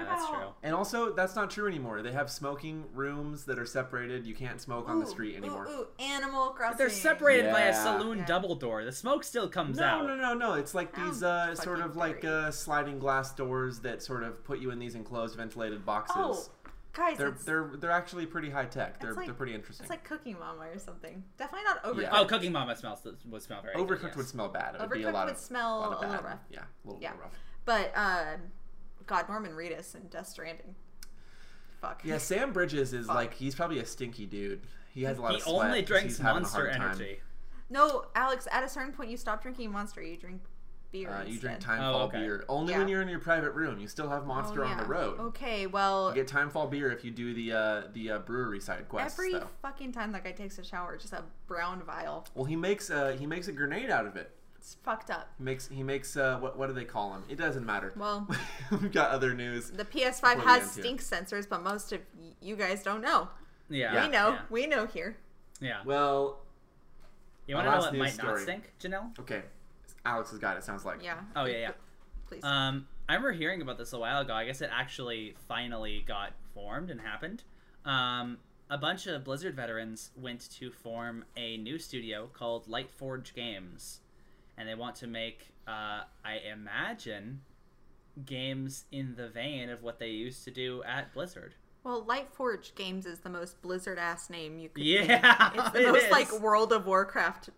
that's true. And also, that's not true anymore. They have smoking rooms that are separated. You can't smoke on the street anymore. Ooh, Animal Crossing. But they're separated by a saloon double door. The smoke still comes out. No. It's like these sort of like sliding glass doors that sort of put you in these enclosed ventilated boxes. Oh, guys, they're actually pretty high tech. They're pretty interesting. It's like Cooking Mama or something. Definitely not Overcooked. Yeah. Oh, Cooking Mama would smell very good. Overcooked would smell bad. It would smell a little rough. Yeah, a little rough. But God, Norman Reedus and Death Stranding. Fuck. Yeah, Sam Bridges is like, he's probably a stinky dude. He has a lot of sweat. He only drinks Monster Energy. No, Alex, at a certain point you stop drinking Monster. You drink beer. You drink Timefall beer. Only when you're in your private room. You still have Monster on the road. Okay, well... You get Timefall beer if you do the brewery side quests, Every fucking time that guy takes a shower, just a brown vial. Well, he makes a grenade out of it. It's fucked up. He makes what do they call him? It doesn't matter. Well... We've got other news. The PS5 has stink sensors, but most of you guys don't know. Yeah. We know. Yeah. We know here. Yeah. Well... You want to know what might not stink, Janelle? Okay. Alex has got it, sounds like. Yeah. Oh, yeah. Please. I remember hearing about this a while ago. I guess it actually finally got formed and happened. A bunch of Blizzard veterans went to form a new studio called Lightforge Games. And they want to make, I imagine, games in the vein of what they used to do at Blizzard. Well, Lightforge Games is the most Blizzard-ass name you could think. It's the most, like, World of Warcraft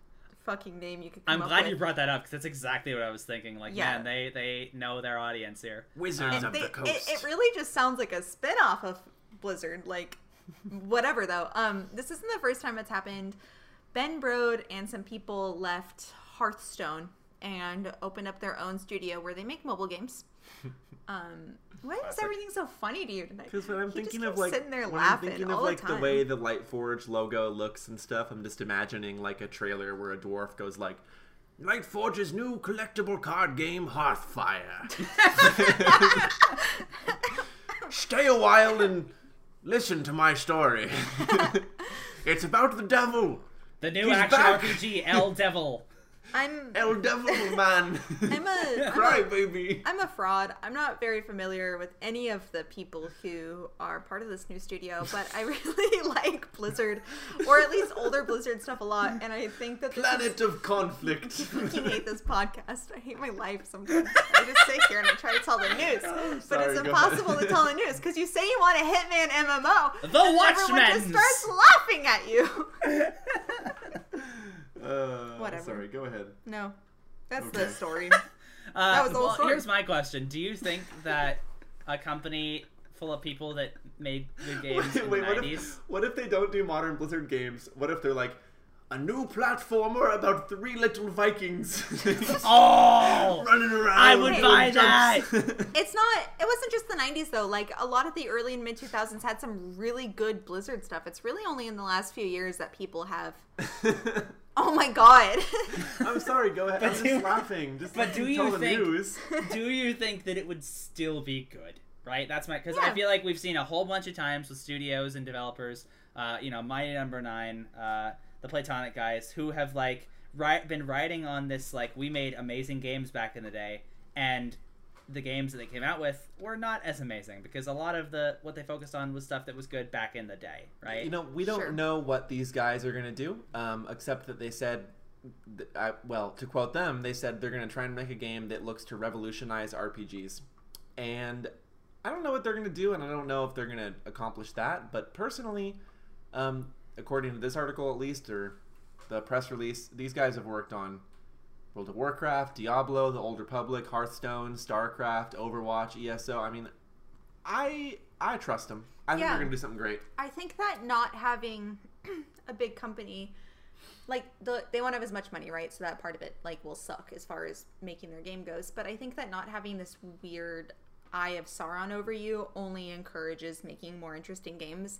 fucking name you could come up with. I'm glad you brought that up, because that's exactly what I was thinking. Like, yeah. Man, they know their audience here. Wizards of the Coast. It really just sounds like a spin-off of Blizzard. Like, whatever, though. This isn't the first time it's happened. Ben Brode and some people left Hearthstone and opened up their own studio where they make mobile games. Why is everything so funny to you tonight? Because when I'm thinking of like the way the Lightforge logo looks and stuff, I'm just imagining like a trailer where a dwarf goes like, "Lightforge's new collectible card game, Hearthfire. Stay a while and listen to my story. It's about the devil. The new action RPG, El Devil." I'm El Devil Man. I'm a fraud. I'm not very familiar with any of the people who are part of this new studio, but I really like Blizzard, or at least older Blizzard stuff a lot, and I think that Planet of Conflict. I fucking hate this podcast. I hate my life sometimes. I just sit here and I try to tell the news. It's impossible to tell the news because you say you want a Hitman MMO. The Watchmen just starts laughing at you. Whatever. Sorry, go ahead. No. That's the story. That was the whole story. Here's my question. Do you think that a company full of people that made good games in the 90s... What if they don't do modern Blizzard games? What if they're like, a new platformer about three little Vikings running around. I would buy that. It wasn't just the 90s though. Like a lot of the early and mid 2000s had some really good Blizzard stuff. It's really only in the last few years that people have. Oh my God. I'm sorry. Go ahead. I'm just laughing. Do you think that it would still be good? Right. That's my, cause I feel like we've seen a whole bunch of times with studios and developers, you know, Mighty No. 9, the Playtonic guys, who have like been riding on this like we made amazing games back in the day, and the games that they came out with were not as amazing because a lot of what they focused on was stuff that was good back in the day, right? You know, we don't know what these guys are gonna do, except that they said, well, to quote them, they said they're gonna try and make a game that looks to revolutionize RPGs, and I don't know what they're gonna do, and I don't know if they're gonna accomplish that, but personally, according to this article at least, or the press release, these guys have worked on World of Warcraft, Diablo, The Old Republic, Hearthstone, StarCraft, Overwatch, ESO. I mean, I trust them. I think they're going to do something great. I think that not having a big company, like, they won't have as much money, right? So that part of it, like, will suck as far as making their game goes. But I think that not having this weird eye of Sauron over you only encourages making more interesting games.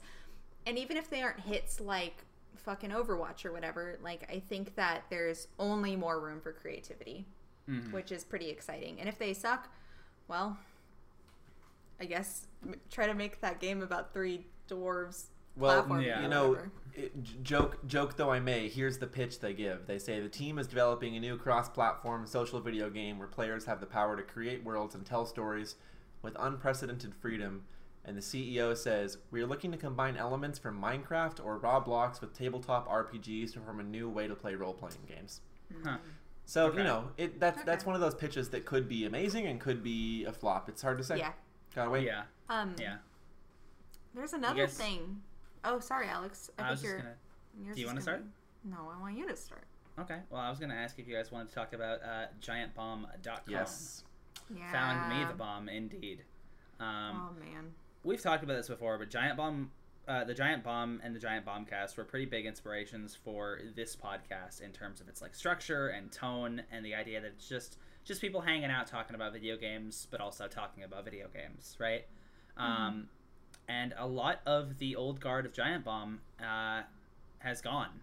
And even if they aren't hits like fucking Overwatch or whatever, like I think that there's only more room for creativity, which is pretty exciting. And if they suck, well, I guess try to make that game about three dwarves. Well, you know, joke though I may, here's the pitch they give. They say the team is developing a new cross-platform social video game where players have the power to create worlds and tell stories with unprecedented freedom. And the CEO says, "We are looking to combine elements from Minecraft or Roblox with tabletop RPGs to form a new way to play role-playing games." Huh. So, you know, that's one of those pitches that could be amazing and could be a flop. It's hard to say. Yeah. Gotta wait. Yeah. There's another thing. Oh, sorry, Alex. Do you want to start? No, I want you to start. Okay. Well, I was going to ask if you guys wanted to talk about GiantBomb.com. Yes. Yeah. Found me the bomb, indeed. Oh, man. We've talked about this before, but Giant Bomb, the Giant Bomb and the Giant Bombcast were pretty big inspirations for this podcast in terms of its like structure and tone and the idea that it's just people hanging out talking about video games, but also talking about video games, right? And a lot of the old guard of Giant Bomb has gone.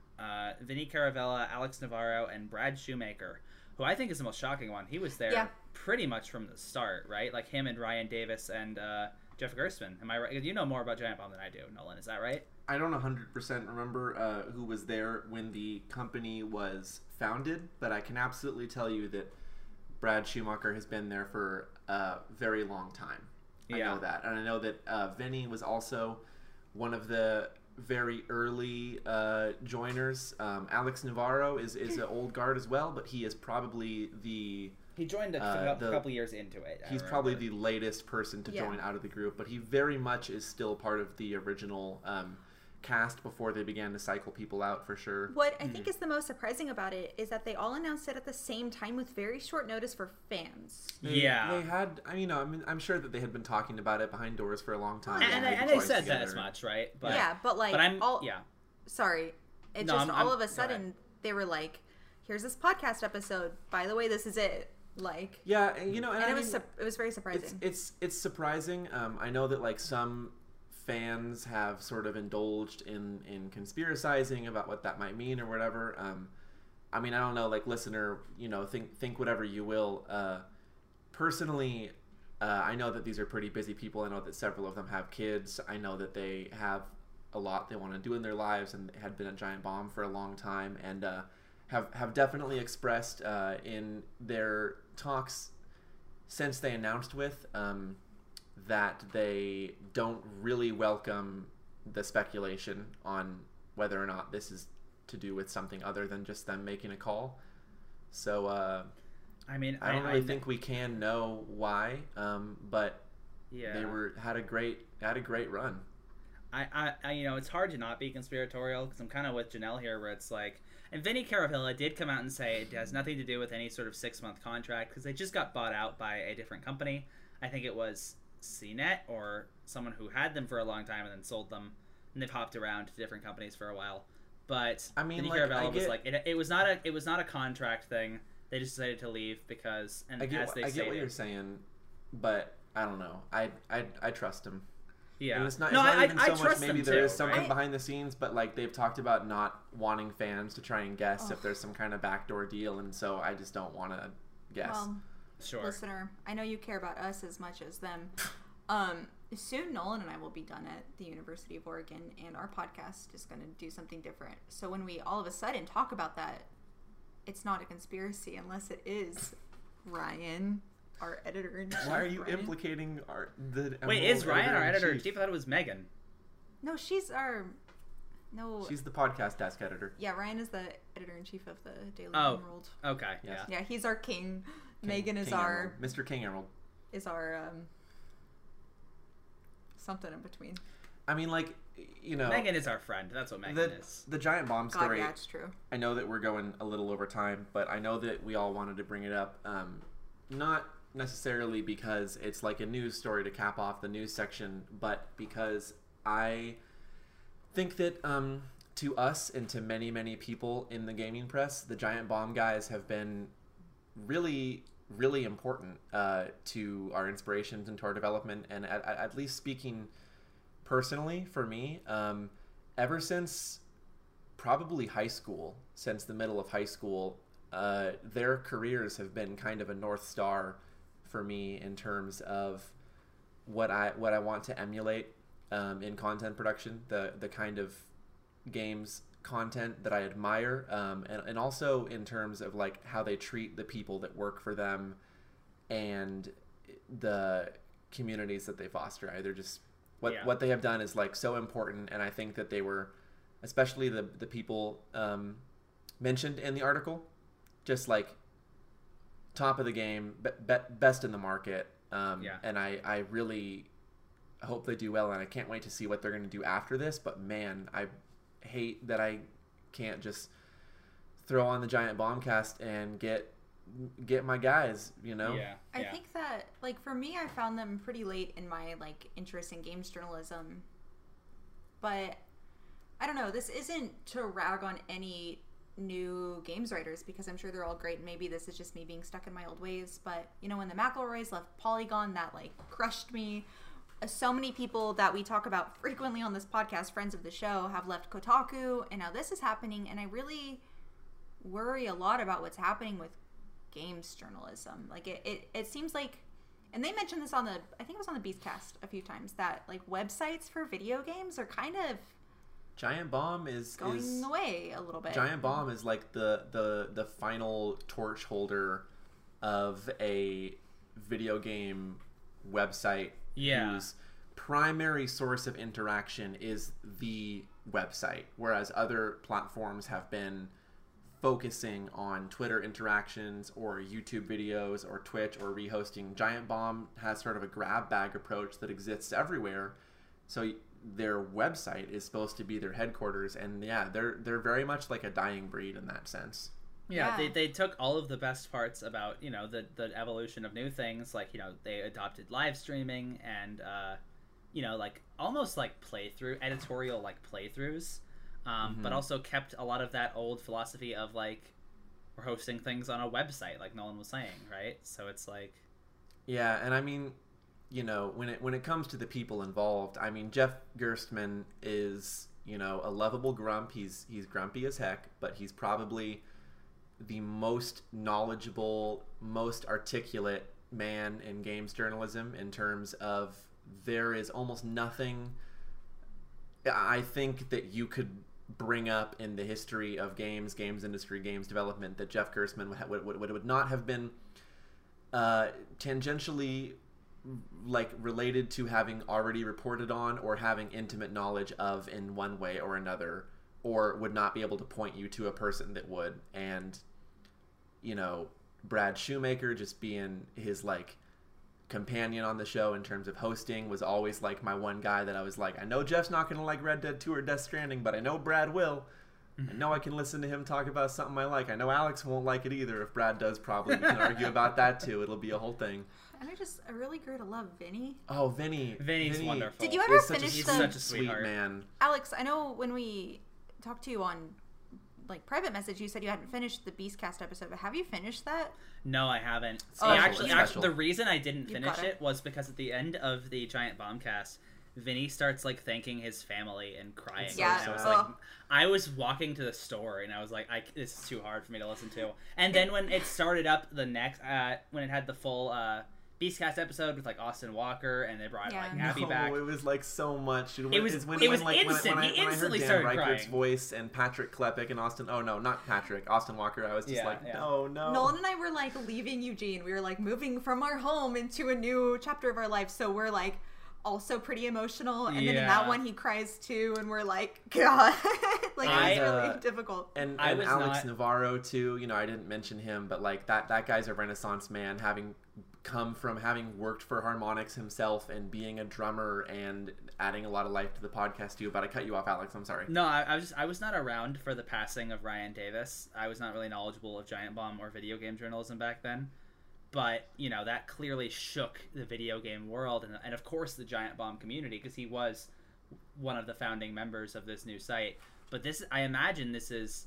Vinny Caravella, Alex Navarro, and Brad Shoemaker, who I think is the most shocking one. He was there pretty much from the start, right? Like him and Ryan Davis and... Jeff Gerstmann, am I right? You know more about Giant Bomb than I do, Nolan. Is that right? I don't 100% remember who was there when the company was founded, but I can absolutely tell you that Brad Shoemaker has been there for a very long time. I know that. And I know that Vinny was also one of the very early joiners. Alex Navarro is an old guard as well, but he is probably the... He joined a couple years into it. He's probably the latest person to join out of the group, but he very much is still part of the original cast before they began to cycle people out, for sure. What I think is the most surprising about it is that they all announced it at the same time with very short notice for fans. They had, I mean, I'm sure that they had been talking about it behind doors for a long time. And they said that as much, right? But, yeah, but like, but all of a sudden they were like, "Here's this podcast episode. By the way, this is it." Like, yeah, you know, and it was very surprising. It's surprising. I know that like some fans have sort of indulged in conspiracizing about what that might mean or whatever. I mean, I don't know, like, listener, you know, think whatever you will. Personally, I know that these are pretty busy people. I know that several of them have kids. I know that they have a lot they want to do in their lives and had been at Giant Bomb for a long time, and have definitely expressed in their talks since they announced with that they don't really welcome the speculation on whether or not this is to do with something other than just them making a call. So I mean, I don't really think we can know why, but yeah, they had a great run. I you know, it's hard to not be conspiratorial because I'm kind of with Janelle here, where it's like, and Vinny Caravella did come out and say it has nothing to do with any sort of 6-month contract because they just got bought out by a different company. I think it was CNET or someone who had them for a long time and then sold them, and they've hopped around to different companies for a while. But I mean, Vinny Caravella was like, it was not a contract thing. They just decided to leave because, and I get what you're saying, but I don't know. I trust him. Yeah. And it's not even so much, maybe there is something behind the scenes, but like they've talked about not wanting fans to try and guess if there's some kind of backdoor deal, and so I just don't want to guess. Well, sure. Listener, I know you care about us as much as them. Soon Nolan and I will be done at the University of Oregon, and our podcast is going to do something different. So when we all of a sudden talk about that, it's not a conspiracy unless it is Ryan, our editor in chief. Why are you implicating Wait, is Ryan our editor in chief? I thought it was Megan. No, she's the podcast desk editor. Yeah, Ryan is the editor in chief of the Daily Emerald. Okay, yes. Yeah, he's our king. Megan is our Emerald. Mr. King Emerald is our something in between. I mean, like, you know, Megan is our friend. That's what Megan is. The Giant Bomb story. God, yeah, it's true. I know that we're going a little over time, but I know that we all wanted to bring it up. Not necessarily because it's like a news story to cap off the news section, but because I think that to us and to many, many people in the gaming press, the Giant Bomb guys have been really, really important to our inspirations and to our development. And at least speaking personally for me, ever since probably high school, since the middle of high school, their careers have been kind of a North Star for me in terms of what I want to emulate in content production, the kind of games content that I admire, and also in terms of like how they treat the people that work for them and the communities that they foster. They're just what they have done is like so important, and I think that they were, especially the people mentioned in the article, just like top of the game, best in the market. And I really hope they do well, and I can't wait to see what they're going to do after this. But man, I hate that I can't just throw on the Giant Bombcast and get my guys, you know? Yeah. I think that, like, for me, I found them pretty late in my, like, interest in games journalism. But I don't know. This isn't to rag on any new games writers, because I'm sure they're all great, and maybe this is just me being stuck in my old ways, but you know, when the McElroys left Polygon, that like crushed me. So many people that we talk about frequently on this podcast, friends of the show, have left Kotaku, and now this is happening, and I really worry a lot about what's happening with games journalism. Like it seems like, and they mentioned this on the, I think it was on the Beastcast a few times, that like websites for video games are kind of, Giant Bomb is going away a little bit. Giant Bomb is like the final torch holder of a video game website whose primary source of interaction is the website, whereas other platforms have been focusing on Twitter interactions or YouTube videos or Twitch or rehosting. Giant Bomb has sort of a grab bag approach that exists everywhere. So their website is supposed to be their headquarters, and yeah, they're very much like a dying breed in that sense. Yeah, they took all of the best parts about, you know, the evolution of new things, like, you know, they adopted live streaming and you know, like almost like playthrough editorial, like playthroughs, but also kept a lot of that old philosophy of like we're hosting things on a website, like Nolan was saying, right? So it's like, yeah, and I mean, you know, when it comes to the people involved, I mean, Jeff Gerstmann is, you know, a lovable grump. He's grumpy as heck, but he's probably the most knowledgeable, most articulate man in games journalism in terms of there is almost nothing I think that you could bring up in the history of games, games industry, games development that Jeff Gerstmann would not have been tangentially like related to having already reported on or having intimate knowledge of in one way or another, or would not be able to point you to a person that would. And, you know, Brad Shoemaker just being his like companion on the show in terms of hosting was always like my one guy that I was like, I know Jeff's not gonna like Red Dead 2 or Death Stranding, but I know Brad will. I know I can listen to him talk about something I like. I know Alex won't like it either. If Brad does, probably we can argue about that too. It'll be a whole thing. And I really grew to love Vinny. Oh, Vinny. Vinny's wonderful. Did you ever finish the... He's such a sweet man. Alex, I know when we talked to you on like private message, you said you hadn't finished the Beastcast episode, but have you finished that? No, I haven't. Oh, actually, the reason I didn't finish it was because at the end of the Giant Bomb cast, Vinny starts like thanking his family and crying. Yeah. And I was like, I was walking to the store and I was like, this is too hard for me to listen to. And then when it started up the next, when it had the full Beastcast episode with like Austin Walker and they brought like Abby back. It was like so much. It was instant. He instantly started crying. When I heard Dan Reichert's voice and Patrick Klepek and Austin Walker, I was just no. Nolan and I were like leaving Eugene. We were like moving from our home into a new chapter of our life. So we're like, also pretty emotional, and then in that one he cries too, and we're like, God, like it's really difficult. And Alex Navarro too, you know, I didn't mention him, but like that guy's a Renaissance man, having come from having worked for harmonics himself and being a drummer and adding a lot of life to the podcast too. But I cut you off, Alex. I'm sorry. No, I was not around for the passing of Ryan Davis. I was not really knowledgeable of Giant Bomb or video game journalism back then. But, you know, that clearly shook the video game world and of course, the Giant Bomb community, because he was one of the founding members of this new site. But this, I imagine this is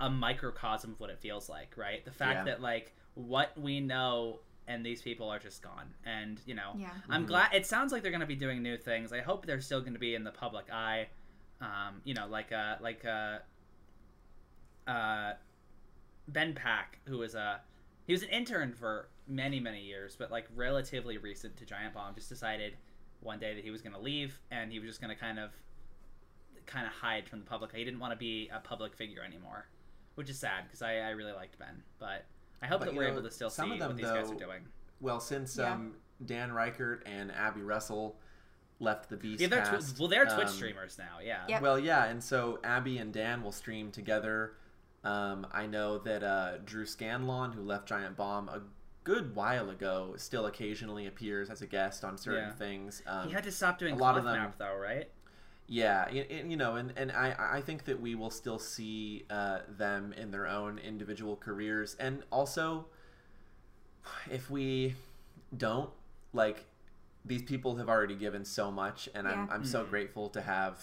a microcosm of what it feels like, right? The fact that, like, what we know and these people are just gone. And, you know, I'm glad. It sounds like they're going to be doing new things. I hope they're still going to be in the public eye, you know, like Ben Pack, who is he was an intern for many years, but like relatively recent to Giant Bomb, just decided one day that he was going to leave and he was just going to kind of hide from the public. He didn't want to be a public figure anymore, which is sad because I really liked Ben, but I hope that we're able to still see what these guys are doing. Well, since Dan Reichert and Abby Russell left the Beastcast, they're Twitch streamers now. Yeah. Well, yeah, and so Abby and Dan will stream together. I know that Drew Scanlon, who left Giant Bomb a good while ago, still occasionally appears as a guest on certain things. He had to stop doing a lot of them, map, though, right? Yeah, you know, and I think that we will still see them in their own individual careers. And also, if we don't, like, these people have already given so much, and I'm so grateful to have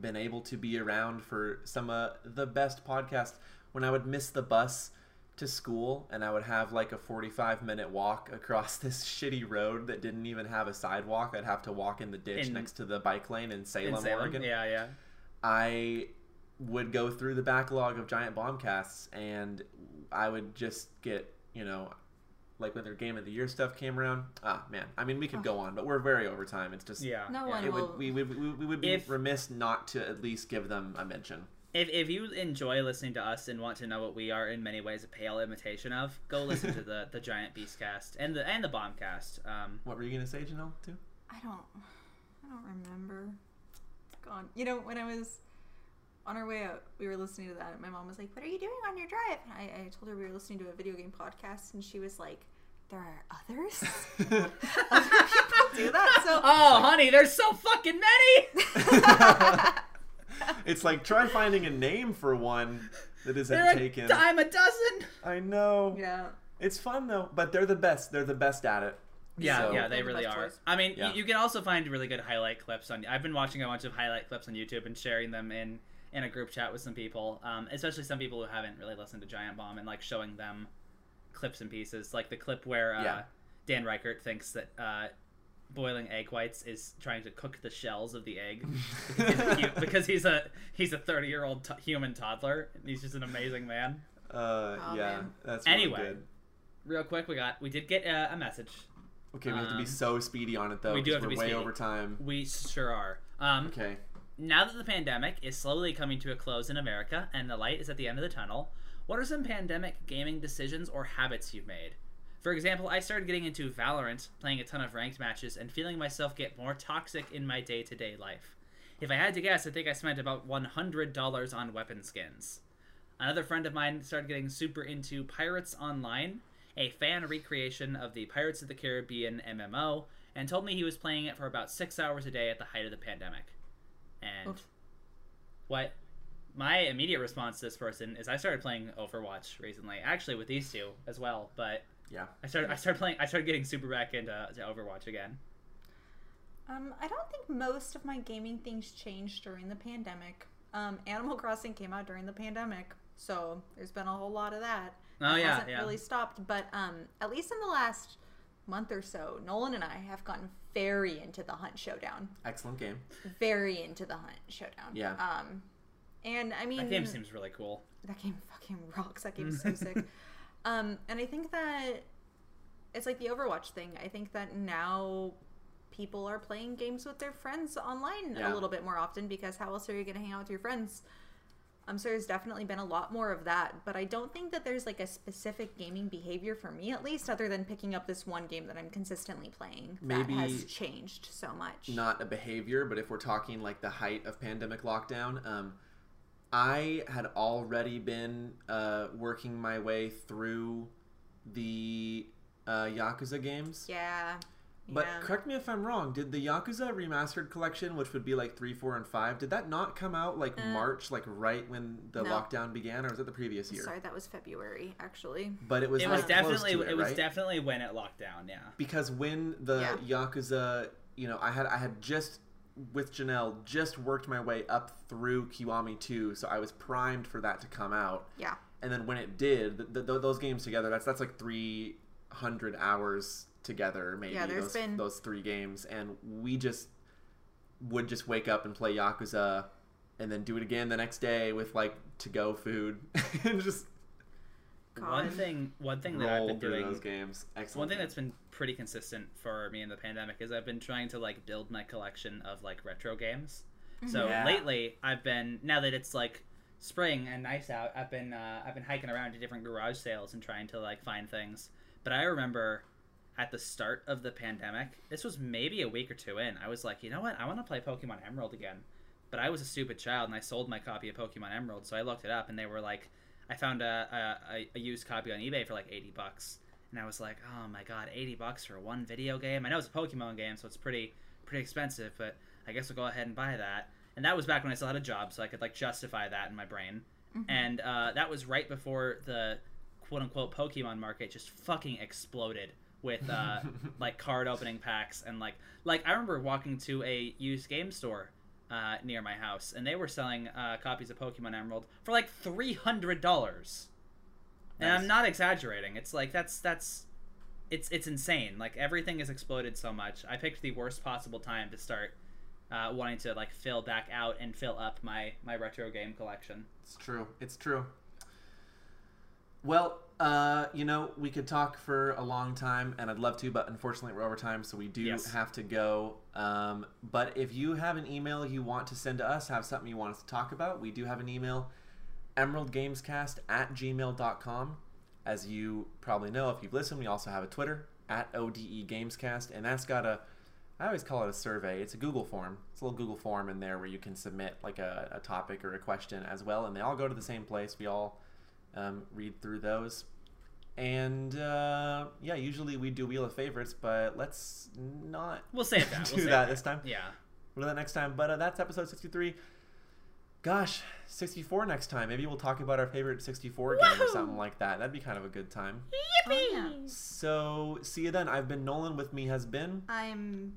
been able to be around for some of the best podcasts. When I would miss the bus to school and I would have like a 45-minute walk across this shitty road that didn't even have a sidewalk, I'd have to walk in the ditch next to the bike lane in Salem, Oregon. Yeah. I would go through the backlog of Giant Bombcasts and I would just get, you know, like when their Game of the Year stuff came around, man. I mean, we could go on, but we're very over time. It's just we would be remiss not to at least give them a mention. If you enjoy listening to us and want to know what we are in many ways a pale imitation of, go listen to the Giant Beastcast and the Bombcast. What were you gonna say, Janelle? Too? I don't remember. It's gone. You know, when I was on our way out, we were listening to that, and my mom was like, what are you doing on your drive? And I told her we were listening to a video game podcast, and she was like, there are others? Other people do that. So, oh, honey, there's so fucking many. It's like, try finding a name for one that isn't taken. They're a dime a dozen. I know. Yeah. It's fun, though. But they're the best. They're the best at it. Yeah, so, yeah, they really are. Choice. I mean, you can also find really good highlight clips on... I've been watching a bunch of highlight clips on YouTube and sharing them in a group chat with some people, especially some people who haven't really listened to Giant Bomb, and, like, showing them clips and pieces. Like the clip where Dan Reichert thinks that... boiling egg whites is trying to cook the shells of the egg because he's a 30-year-old human toddler, and he's just an amazing man. That's really good. Real quick, we did get a message. Okay, we have to be so speedy on it though. We do have to be way over time. We sure are. Okay. Now that the pandemic is slowly coming to a close in America and the light is at the end of the tunnel, what are some pandemic gaming decisions or habits you've made? For example, I started getting into Valorant, playing a ton of ranked matches, and feeling myself get more toxic in my day-to-day life. If I had to guess, I think I spent about $100 on weapon skins. Another friend of mine started getting super into Pirates Online, a fan recreation of the Pirates of the Caribbean MMO, and told me he was playing it for about 6 hours a day at the height of the pandemic. And my immediate response to this person is I started playing Overwatch recently, actually with these two as well, but... Yeah, I started getting super back into Overwatch again. I don't think most of my gaming things changed during the pandemic. Animal Crossing came out during the pandemic, so there's been a whole lot of that. It hasn't really stopped, but at least in the last month or so, Nolan and I have gotten very into The Hunt Showdown. Excellent game. Very into The Hunt Showdown. Yeah. And I mean, that game seems really cool. That game fucking rocks. That game's so sick. And I think that it's like the Overwatch thing. I think that now people are playing games with their friends online a little bit more often, because how else are you going to hang out with your friends? So there's definitely been a lot more of that, but I don't think that there's like a specific gaming behavior for me, at least, other than picking up this one game that I'm consistently playing. Maybe that has changed so much. Not a behavior, but if we're talking like the height of pandemic lockdown, I had already been working my way through the Yakuza games. Yeah. But correct me if I'm wrong, did the Yakuza Remastered Collection, which would be like 3, 4, and 5, did that not come out like March, like right when the lockdown began, or was it the previous year? Sorry, that was February, actually. But it was definitely when it locked down, yeah. Because when the Yakuza, you know, I had just... with Janelle, just worked my way up through Kiwami 2, so I was primed for that to come out. Yeah. And then when it did, those games together, that's like 300 hours together, maybe, those three games. And we would just wake up and play Yakuza and then do it again the next day with, like, to-go food. And just... One thing that I've been doing those games. Excellent. One thing that's been pretty consistent for me in the pandemic is I've been trying to like build my collection of like retro games. So lately I've been, now that it's like spring and nice out, I've been hiking around to different garage sales and trying to like find things. But I remember at the start of the pandemic, this was maybe a week or two in, I was like, you know what, I want to play Pokemon Emerald again. But I was a stupid child and I sold my copy of Pokemon Emerald, so I looked it up and they were like, I found a used copy on eBay for like $80, and I was like, "Oh my god, $80 for one video game!" I know it's a Pokemon game, so it's pretty expensive, but I guess I'll go ahead and buy that. And that was back when I still had a job, so I could like justify that in my brain. Mm-hmm. And that was right before the quote unquote Pokemon market just fucking exploded with like card opening packs and like I remember walking to a used game store near my house, and they were selling copies of Pokemon Emerald for like $300. Nice. And I'm not exaggerating. It's like it's insane. Like everything has exploded so much. I picked the worst possible time to start wanting to like fill back out and fill up my retro game collection. It's true. It's true. Well, you know, we could talk for a long time, and I'd love to, but unfortunately we're over time, so we do have to go. But if you have an email you want to send to us, have something you want us to talk about, we do have an email, emeraldgamescast@gmail.com. As you probably know, if you've listened, we also have a Twitter, @ODEGamescast, and that's got a, I always call it a survey. It's a Google form. It's a little Google form in there where you can submit like a topic or a question as well, and they all go to the same place. We all read through those. And yeah, usually we do Wheel of Favorites, but let's not. We'll save that. We'll do that this time. Yeah, we'll do that next time. But that's episode 63. Gosh, 64 next time. Maybe we'll talk about our favorite 64 game or something like that. That'd be kind of a good time. Yippee! Oh, yeah. So, see you then. I've been Nolan. With me has been... I'm...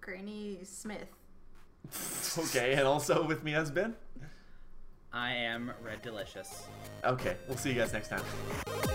Granny Smith. Okay, and also with me has been... I am Red Delicious. Okay, we'll see you guys next time.